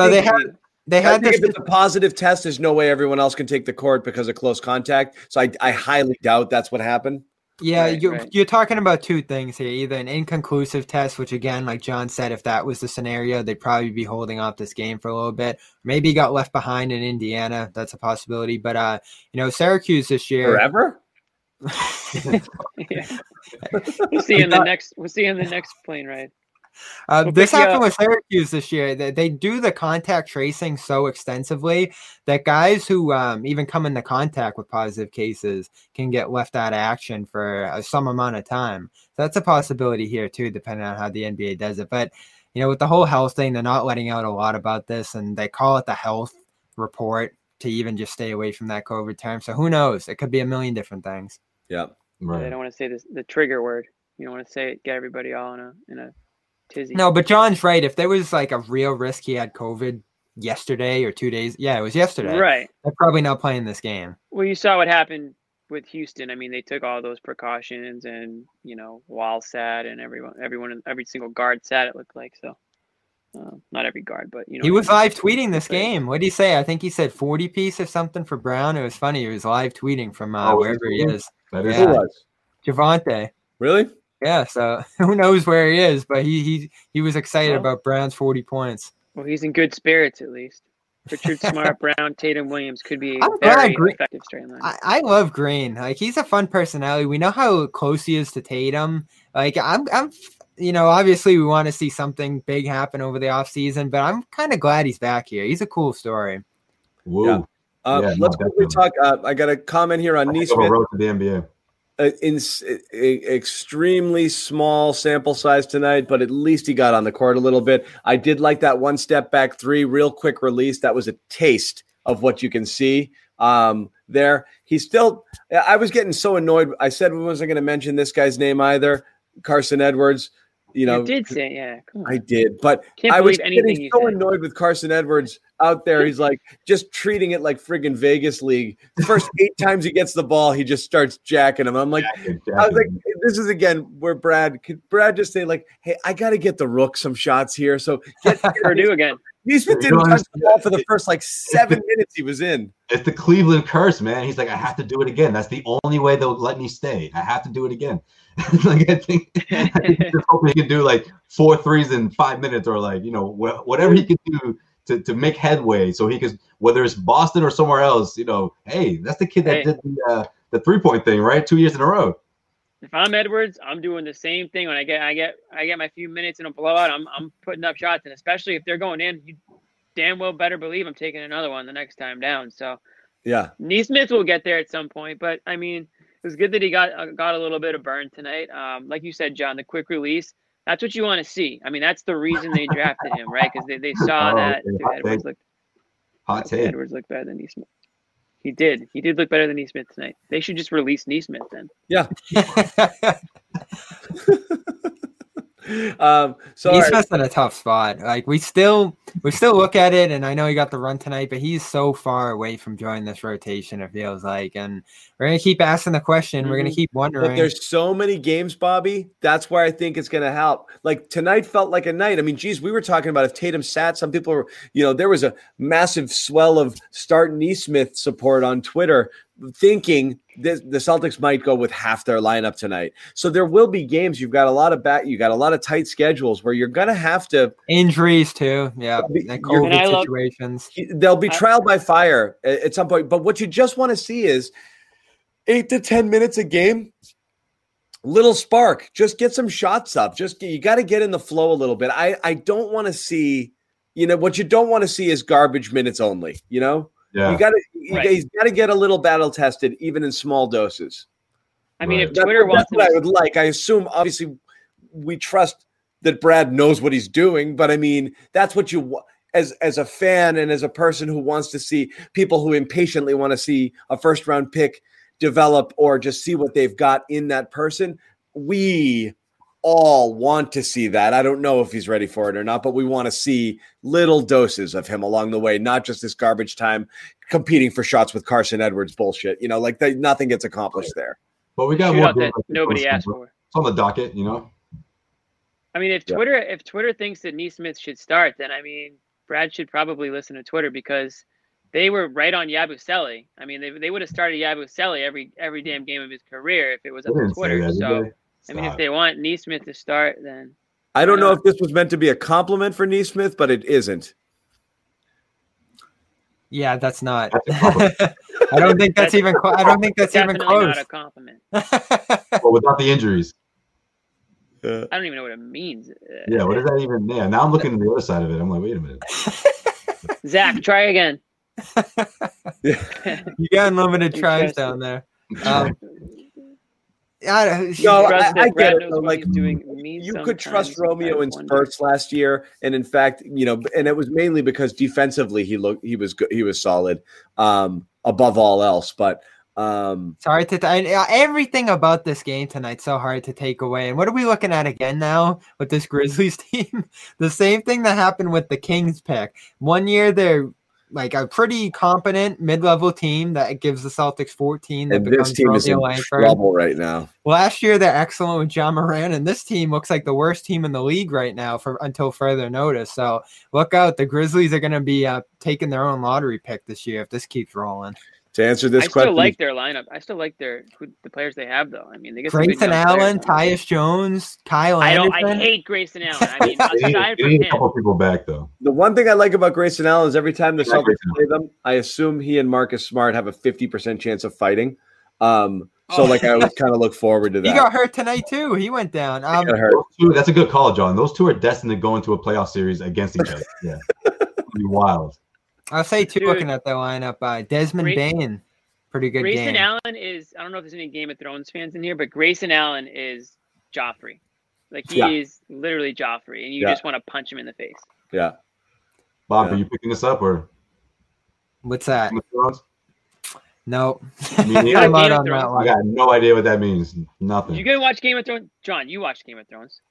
think if it's a positive test, there's no way everyone else can take the court because of close contact. So I highly doubt that's what happened. Yeah, You're talking about two things here. Either an inconclusive test, which again, like John said, if that was the scenario, they'd probably be holding off this game for a little bit. Maybe he got left behind in Indiana. That's a possibility. But, you know, Syracuse this year. Forever? Yeah. We'll see you in the next plane ride. This happened with Syracuse this year. They do the contact tracing so extensively that guys who even come into contact with positive cases can get left out of action for some amount of time. So that's a possibility here too, depending on how the NBA does it. But you know, with the whole health thing, they're not letting out a lot about this, and they call it the health report to even just stay away from that COVID term. So who knows? It could be a million different things. Yeah, right. They don't want to say this, the trigger word. You don't want to say it, get everybody all in a tizzy. No, but John's right. If there was like a real risk he had COVID yesterday or 2 days, yeah, it was yesterday. Right. They're probably not playing this game. Well, you saw what happened with Houston. I mean, they took all those precautions, and you know, Wall sat, and every single guard sat. It looked like so. Not every guard, but you know, he was live tweeting this game. What did he say? I think he said 40 piece or something for Brown. It was funny. He was live tweeting from wherever he is. That is Javonte. Really? Yeah, so who knows where he is, but he was excited about Brown's 40 points. Well, he's in good spirits at least. Pritchard, Smart, Brown, Tatum, Williams could be a very effective straight line. I love Green. Like, he's a fun personality. We know how close he is to Tatum. Like, I'm you know, obviously we want to see something big happen over the offseason, but I'm kind of glad he's back here. He's a cool story. Whoa. Yeah. Let's quickly talk. I got a comment here on Neesmith. Road to the NBA. Extremely small sample size tonight, but at least he got on the court a little bit. I did like that one step back three, real quick release. That was a taste of what you can see there. I was getting so annoyed. I said we wasn't going to mention this guy's name either, Carson Edwards. You did say, yeah. I did, but I was getting so annoyed with Carson Edwards out there. He's like just treating it like friggin' Vegas League. The first 8 times he gets the ball, he just starts jacking him. I'm like, I was like, this is again where Brad just say like, hey, I got to get the Rook some shots here. So get Purdue again. Neesmith didn't touch the ball for the first like 7 minutes he was in. It's the Cleveland curse, man. He's like, I have to do it again. That's the only way they'll let me stay. I have to do it again. Like I think just hoping he can do like 4 threes in 5 minutes, or like, you know, whatever he can do to make headway. So he can, whether it's Boston or somewhere else, you know, hey, that's the kid that did the 3-point thing, right? 2 years in a row. If I'm Edwards, I'm doing the same thing. When I get my few minutes in a blowout, I'm putting up shots, and especially if they're going in, you damn well better believe I'm taking another one the next time down. So, yeah, Neesmith will get there at some point, but I mean, it was good that he got a little bit of burn tonight. Like you said, John, the quick release, that's what you want to see. I mean, that's the reason they drafted him, right? Because they saw that Edwards looked better than Neesmith. He did. He did look better than Neesmith tonight. They should just release Neesmith then. Yeah. So Neesmith's in a tough spot. Like we still look at it, and I know he got the run tonight, but he's so far away from joining this rotation, it feels like. And we're gonna keep asking the question. Mm-hmm. We're gonna keep wondering. But there's so many games, Bobby. That's where I think it's gonna help. Like tonight felt like a night. I mean, geez, we were talking about if Tatum sat, some people were, you know, there was a massive swell of start Neesmith support on Twitter, thinking the Celtics might go with half their lineup tonight. So there will be games. You've got a lot of you got a lot of tight schedules where you're going to have to injuries too. Yeah. COVID situations. There'll be trial by fire at some point, but what you just want to see is 8 to 10 minutes a game. Little spark, just get some shots up. You got to get in the flow a little bit. I don't want to see, you know, what you don't want to see is garbage minutes only, you know? Yeah. He's got to get a little battle tested, even in small doses. I mean, if Twitter wants to, I would like. I assume, obviously, we trust that Brad knows what he's doing, but I mean, that's what you want as a fan and as a person who wants to see people who impatiently want to see a first round pick develop or just see what they've got in that person. We all want to see that. I don't know if he's ready for it or not, but we want to see little doses of him along the way, not just this garbage time competing for shots with Carson Edwards bullshit. You know, like nothing gets accomplished there. But we got one that nobody asked for. It's on the docket, you know. I mean, if Twitter thinks that Neesmith should start, then I mean, Brad should probably listen to Twitter, because they were right on Yabusele. I mean, they would have started Yabusele every damn game of his career if it was up on Twitter. So. Stop. I mean, if they want Neesmith to start, then I don't know if this was meant to be a compliment for Neesmith, but it isn't. Yeah, that's not. I don't think that's even. I don't think that's even close. Not a compliment. Well, without the injuries. that. I don't even know what it means. Yeah, what does that even mean? Yeah, now I'm looking at the other side of it. I'm like, wait a minute. Zach, try again. You got unlimited tries down there. I get it. Like, you could trust Romeo in spurts last year, and in fact, you know, and it was mainly because defensively he was solid above all else. But everything about this game tonight's so hard to take away. And what are we looking at again now with this Grizzlies team? The same thing that happened with the Kings pick. One year they're like a pretty competent mid-level team that gives the Celtics 14. And this team is in trouble right now. Last year, they're excellent with John Moran, and this team looks like the worst team in the league right now until further notice. So look out. The Grizzlies are going to be taking their own lottery pick this year if this keeps rolling. To answer this question, I still like their lineup. I still like the players they have, though. I mean, they get Grayson Allen, Tyus Jones, Kyle Anderson. I hate Grayson Allen. I mean, they need a couple people back, though. The one thing I like about Grayson Allen is every time the Celtics play them, I assume he and Marcus Smart have a 50% chance of fighting. So I would kind of look forward to that. He got hurt tonight too. He went down. That's a good call, John. Those two are destined to go into a playoff series against each other. Yeah, it'd be wild. I'll say, too, looking at that lineup, Desmond Bain, pretty good Grayson game. Grayson Allen is – I don't know if there's any Game of Thrones fans in here, but Grayson Allen is Joffrey. Like, he is literally Joffrey, and you just want to punch him in the face. Yeah. Bob, are you picking this up or – What's that? No. I got no idea what that means. Nothing. You going to watch Game of Thrones? John, you watch Game of Thrones.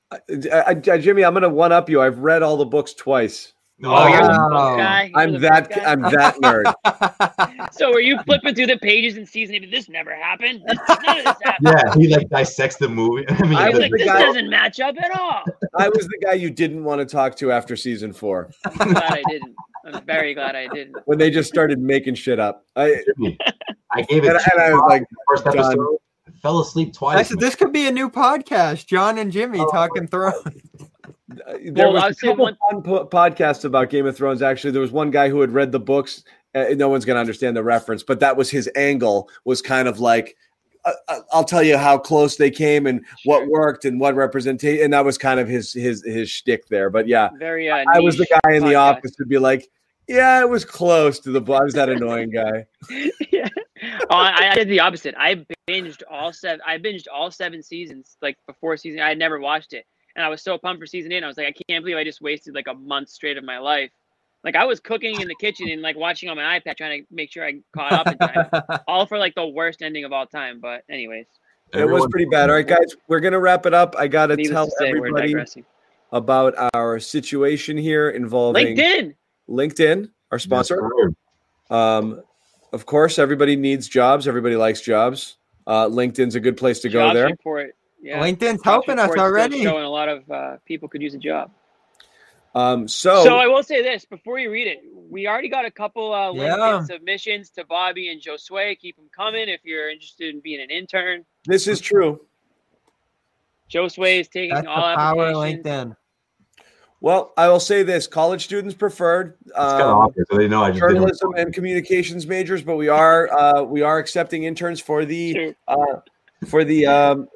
Jimmy, I'm going to one-up you. I've read all the books twice. No, I'm that nerd. So were you flipping through the pages and season? This never happened. None of this happened. Yeah, he dissects the movie. I was like, this doesn't match up at all. I was the guy you didn't want to talk to after season 4. I'm glad I didn't. I'm very glad I didn't. When they just started making shit up, I gave it. And I was like, first episode. Done. Fell asleep twice. I said, this could be a new podcast, John and Jimmy talking Thrones. There was a couple podcasts about Game of Thrones. Actually, there was one guy who had read the books. No one's going to understand the reference, but that was his angle, was kind of like, I'll tell you how close they came and what worked and what representation. And that was kind of his shtick there. But yeah, I was the guy in the office to be like, yeah, it was close to the book. I was that annoying guy. Yeah. I did the opposite. I binged all 7 seasons, like before season. I had never watched it, and I was so pumped for season 8. I was like, I can't believe I just wasted like a month straight of my life. Like, I was cooking in the kitchen and like watching on my iPad, trying to make sure I caught up in time. All for like the worst ending of all time. But anyways, it was pretty bad. All right, guys, we're gonna wrap it up. I gotta tell everybody about our situation here involving LinkedIn, our sponsor. Of course, everybody needs jobs. Everybody likes jobs. LinkedIn's a good place to go there. Yeah. LinkedIn's helping us already. Showing a lot of people could use a job. So I will say this before you read it. We already got a couple LinkedIn submissions to Bobby and Josue. Keep them coming if you're interested in being an intern. This is true. Josue is taking all applications. LinkedIn. Well, I will say this: college students preferred. It's kind of awkward, so they know I just journalism and communications majors, but we are accepting interns for the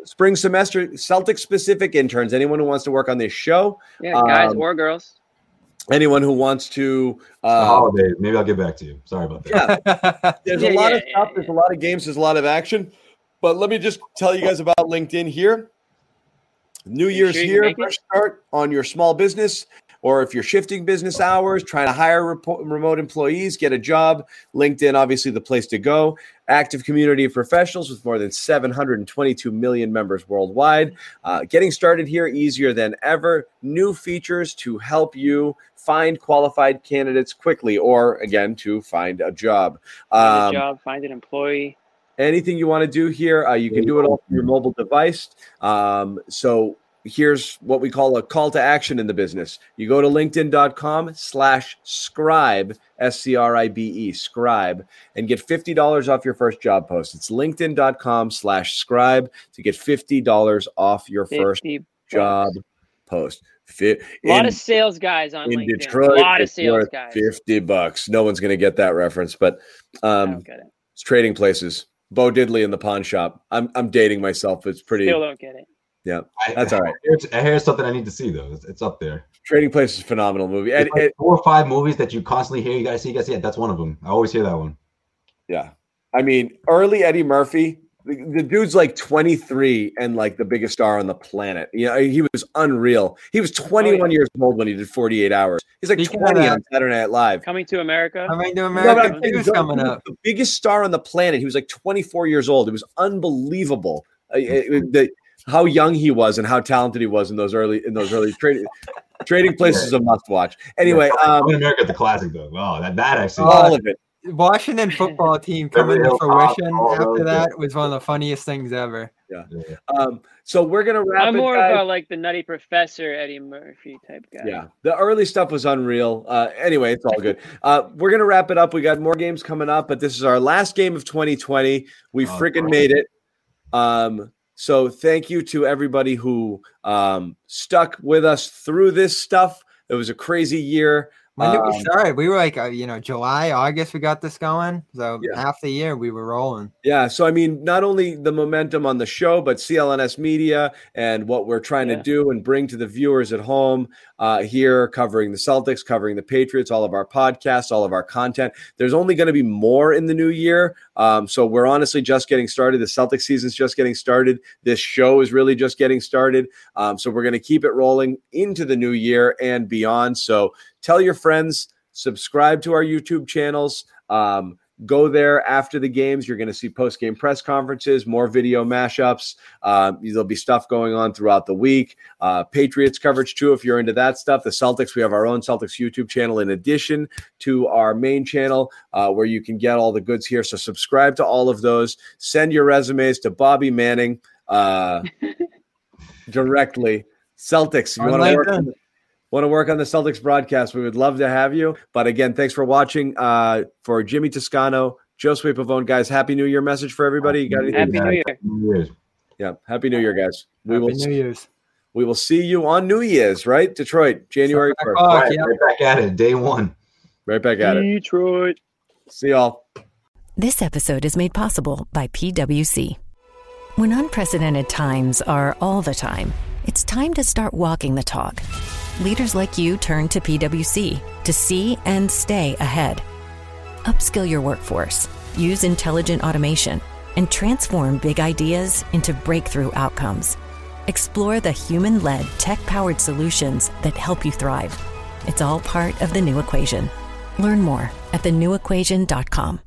spring semester. Celtic specific interns. Anyone who wants to work on this show, guys or girls. Anyone who wants to holiday. Maybe I'll get back to you. Sorry about that. Yeah. There's a lot of stuff. There's a lot of games. There's a lot of action. But let me just tell you guys about LinkedIn here. New Year's here, fresh start on your small business, or if you're shifting business hours, trying to hire remote employees, get a job. LinkedIn, obviously, the place to go. Active community of professionals with more than 722 million members worldwide. Getting started here easier than ever. New features to help you find qualified candidates quickly, or again, to find a job. Find an employee. Anything you want to do here, you can do it all from your mobile device. So here's what we call a call to action in the business. You go to linkedin.com/scribe, SCRIBE, scribe, and get $50 off your first job post. It's linkedin.com/scribe to get $50 off your first job post. A lot of sales guys on LinkedIn. Detroit, a lot of sales guys. $50. No one's going to get that reference, but I don't get it. It's trading places. Bo Diddley in the pawn shop. I'm dating myself. It's pretty. Still don't get it. Yeah, that's all right. Here's something I need to see, though. It's up there. Trading Place is a phenomenal movie. It's like 4 or 5 movies that you constantly hear. You guys see. Yeah, that's one of them. I always hear that one. Yeah. I mean, early Eddie Murphy, the dude's like 23 and like the biggest star on the planet. You know, he was unreal. He was 21 years old when he did 48 Hours. He's like 20 on Saturday Night Live. Coming to America. No, was coming up. The biggest star on the planet. He was like 24 years old. It was unbelievable. How young he was and how talented he was in those early Trading Place is a must watch. Anyway, America the classic though. Wow, that actually all of it. Washington football team coming to fruition after that was one of the funniest things ever. Yeah. So we're gonna wrap. I'm more about like the Nutty Professor Eddie Murphy type guy. Yeah, the early stuff was unreal. Anyway, it's all good. We're gonna wrap it up. We got more games coming up, but this is our last game of 2020. We freaking made it. So thank you to everybody who stuck with us through this stuff. It was a crazy year. When did we start? We were like, July, August, we got this going. So half the year we were rolling. Yeah. So, I mean, not only the momentum on the show, but CLNS Media and what we're trying to do and bring to the viewers at home here, covering the Celtics, covering the Patriots, all of our podcasts, all of our content. There's only going to be more in the new year. So we're honestly just getting started. The Celtics season's just getting started. This show is really just getting started. So we're going to keep it rolling into the new year and beyond. So tell your friends, subscribe to our YouTube channels. Go there after the games. You're going to see post-game press conferences, more video mashups. There'll be stuff going on throughout the week. Patriots coverage, too, if you're into that stuff. The Celtics, we have our own Celtics YouTube channel in addition to our main channel where you can get all the goods here. So subscribe to all of those. Send your resumes to Bobby Manning directly. Celtics, you want to work on the Celtics broadcast? We would love to have you. But again, thanks for watching. For Jimmy Toscano, Josue Pavon, guys, Happy New Year message for everybody. You got anything? Happy New Year. Yeah, Happy New Year, guys. We will see you on New Year's, right? Detroit, January 1st. Right back at it, day one. Right back at it. Detroit. See y'all. This episode is made possible by PwC. When unprecedented times are all the time, it's time to start walking the talk. Leaders like you turn to PwC to see and stay ahead. Upskill your workforce, use intelligent automation, and transform big ideas into breakthrough outcomes. Explore the human-led, tech-powered solutions that help you thrive. It's all part of The New Equation. Learn more at thenewequation.com.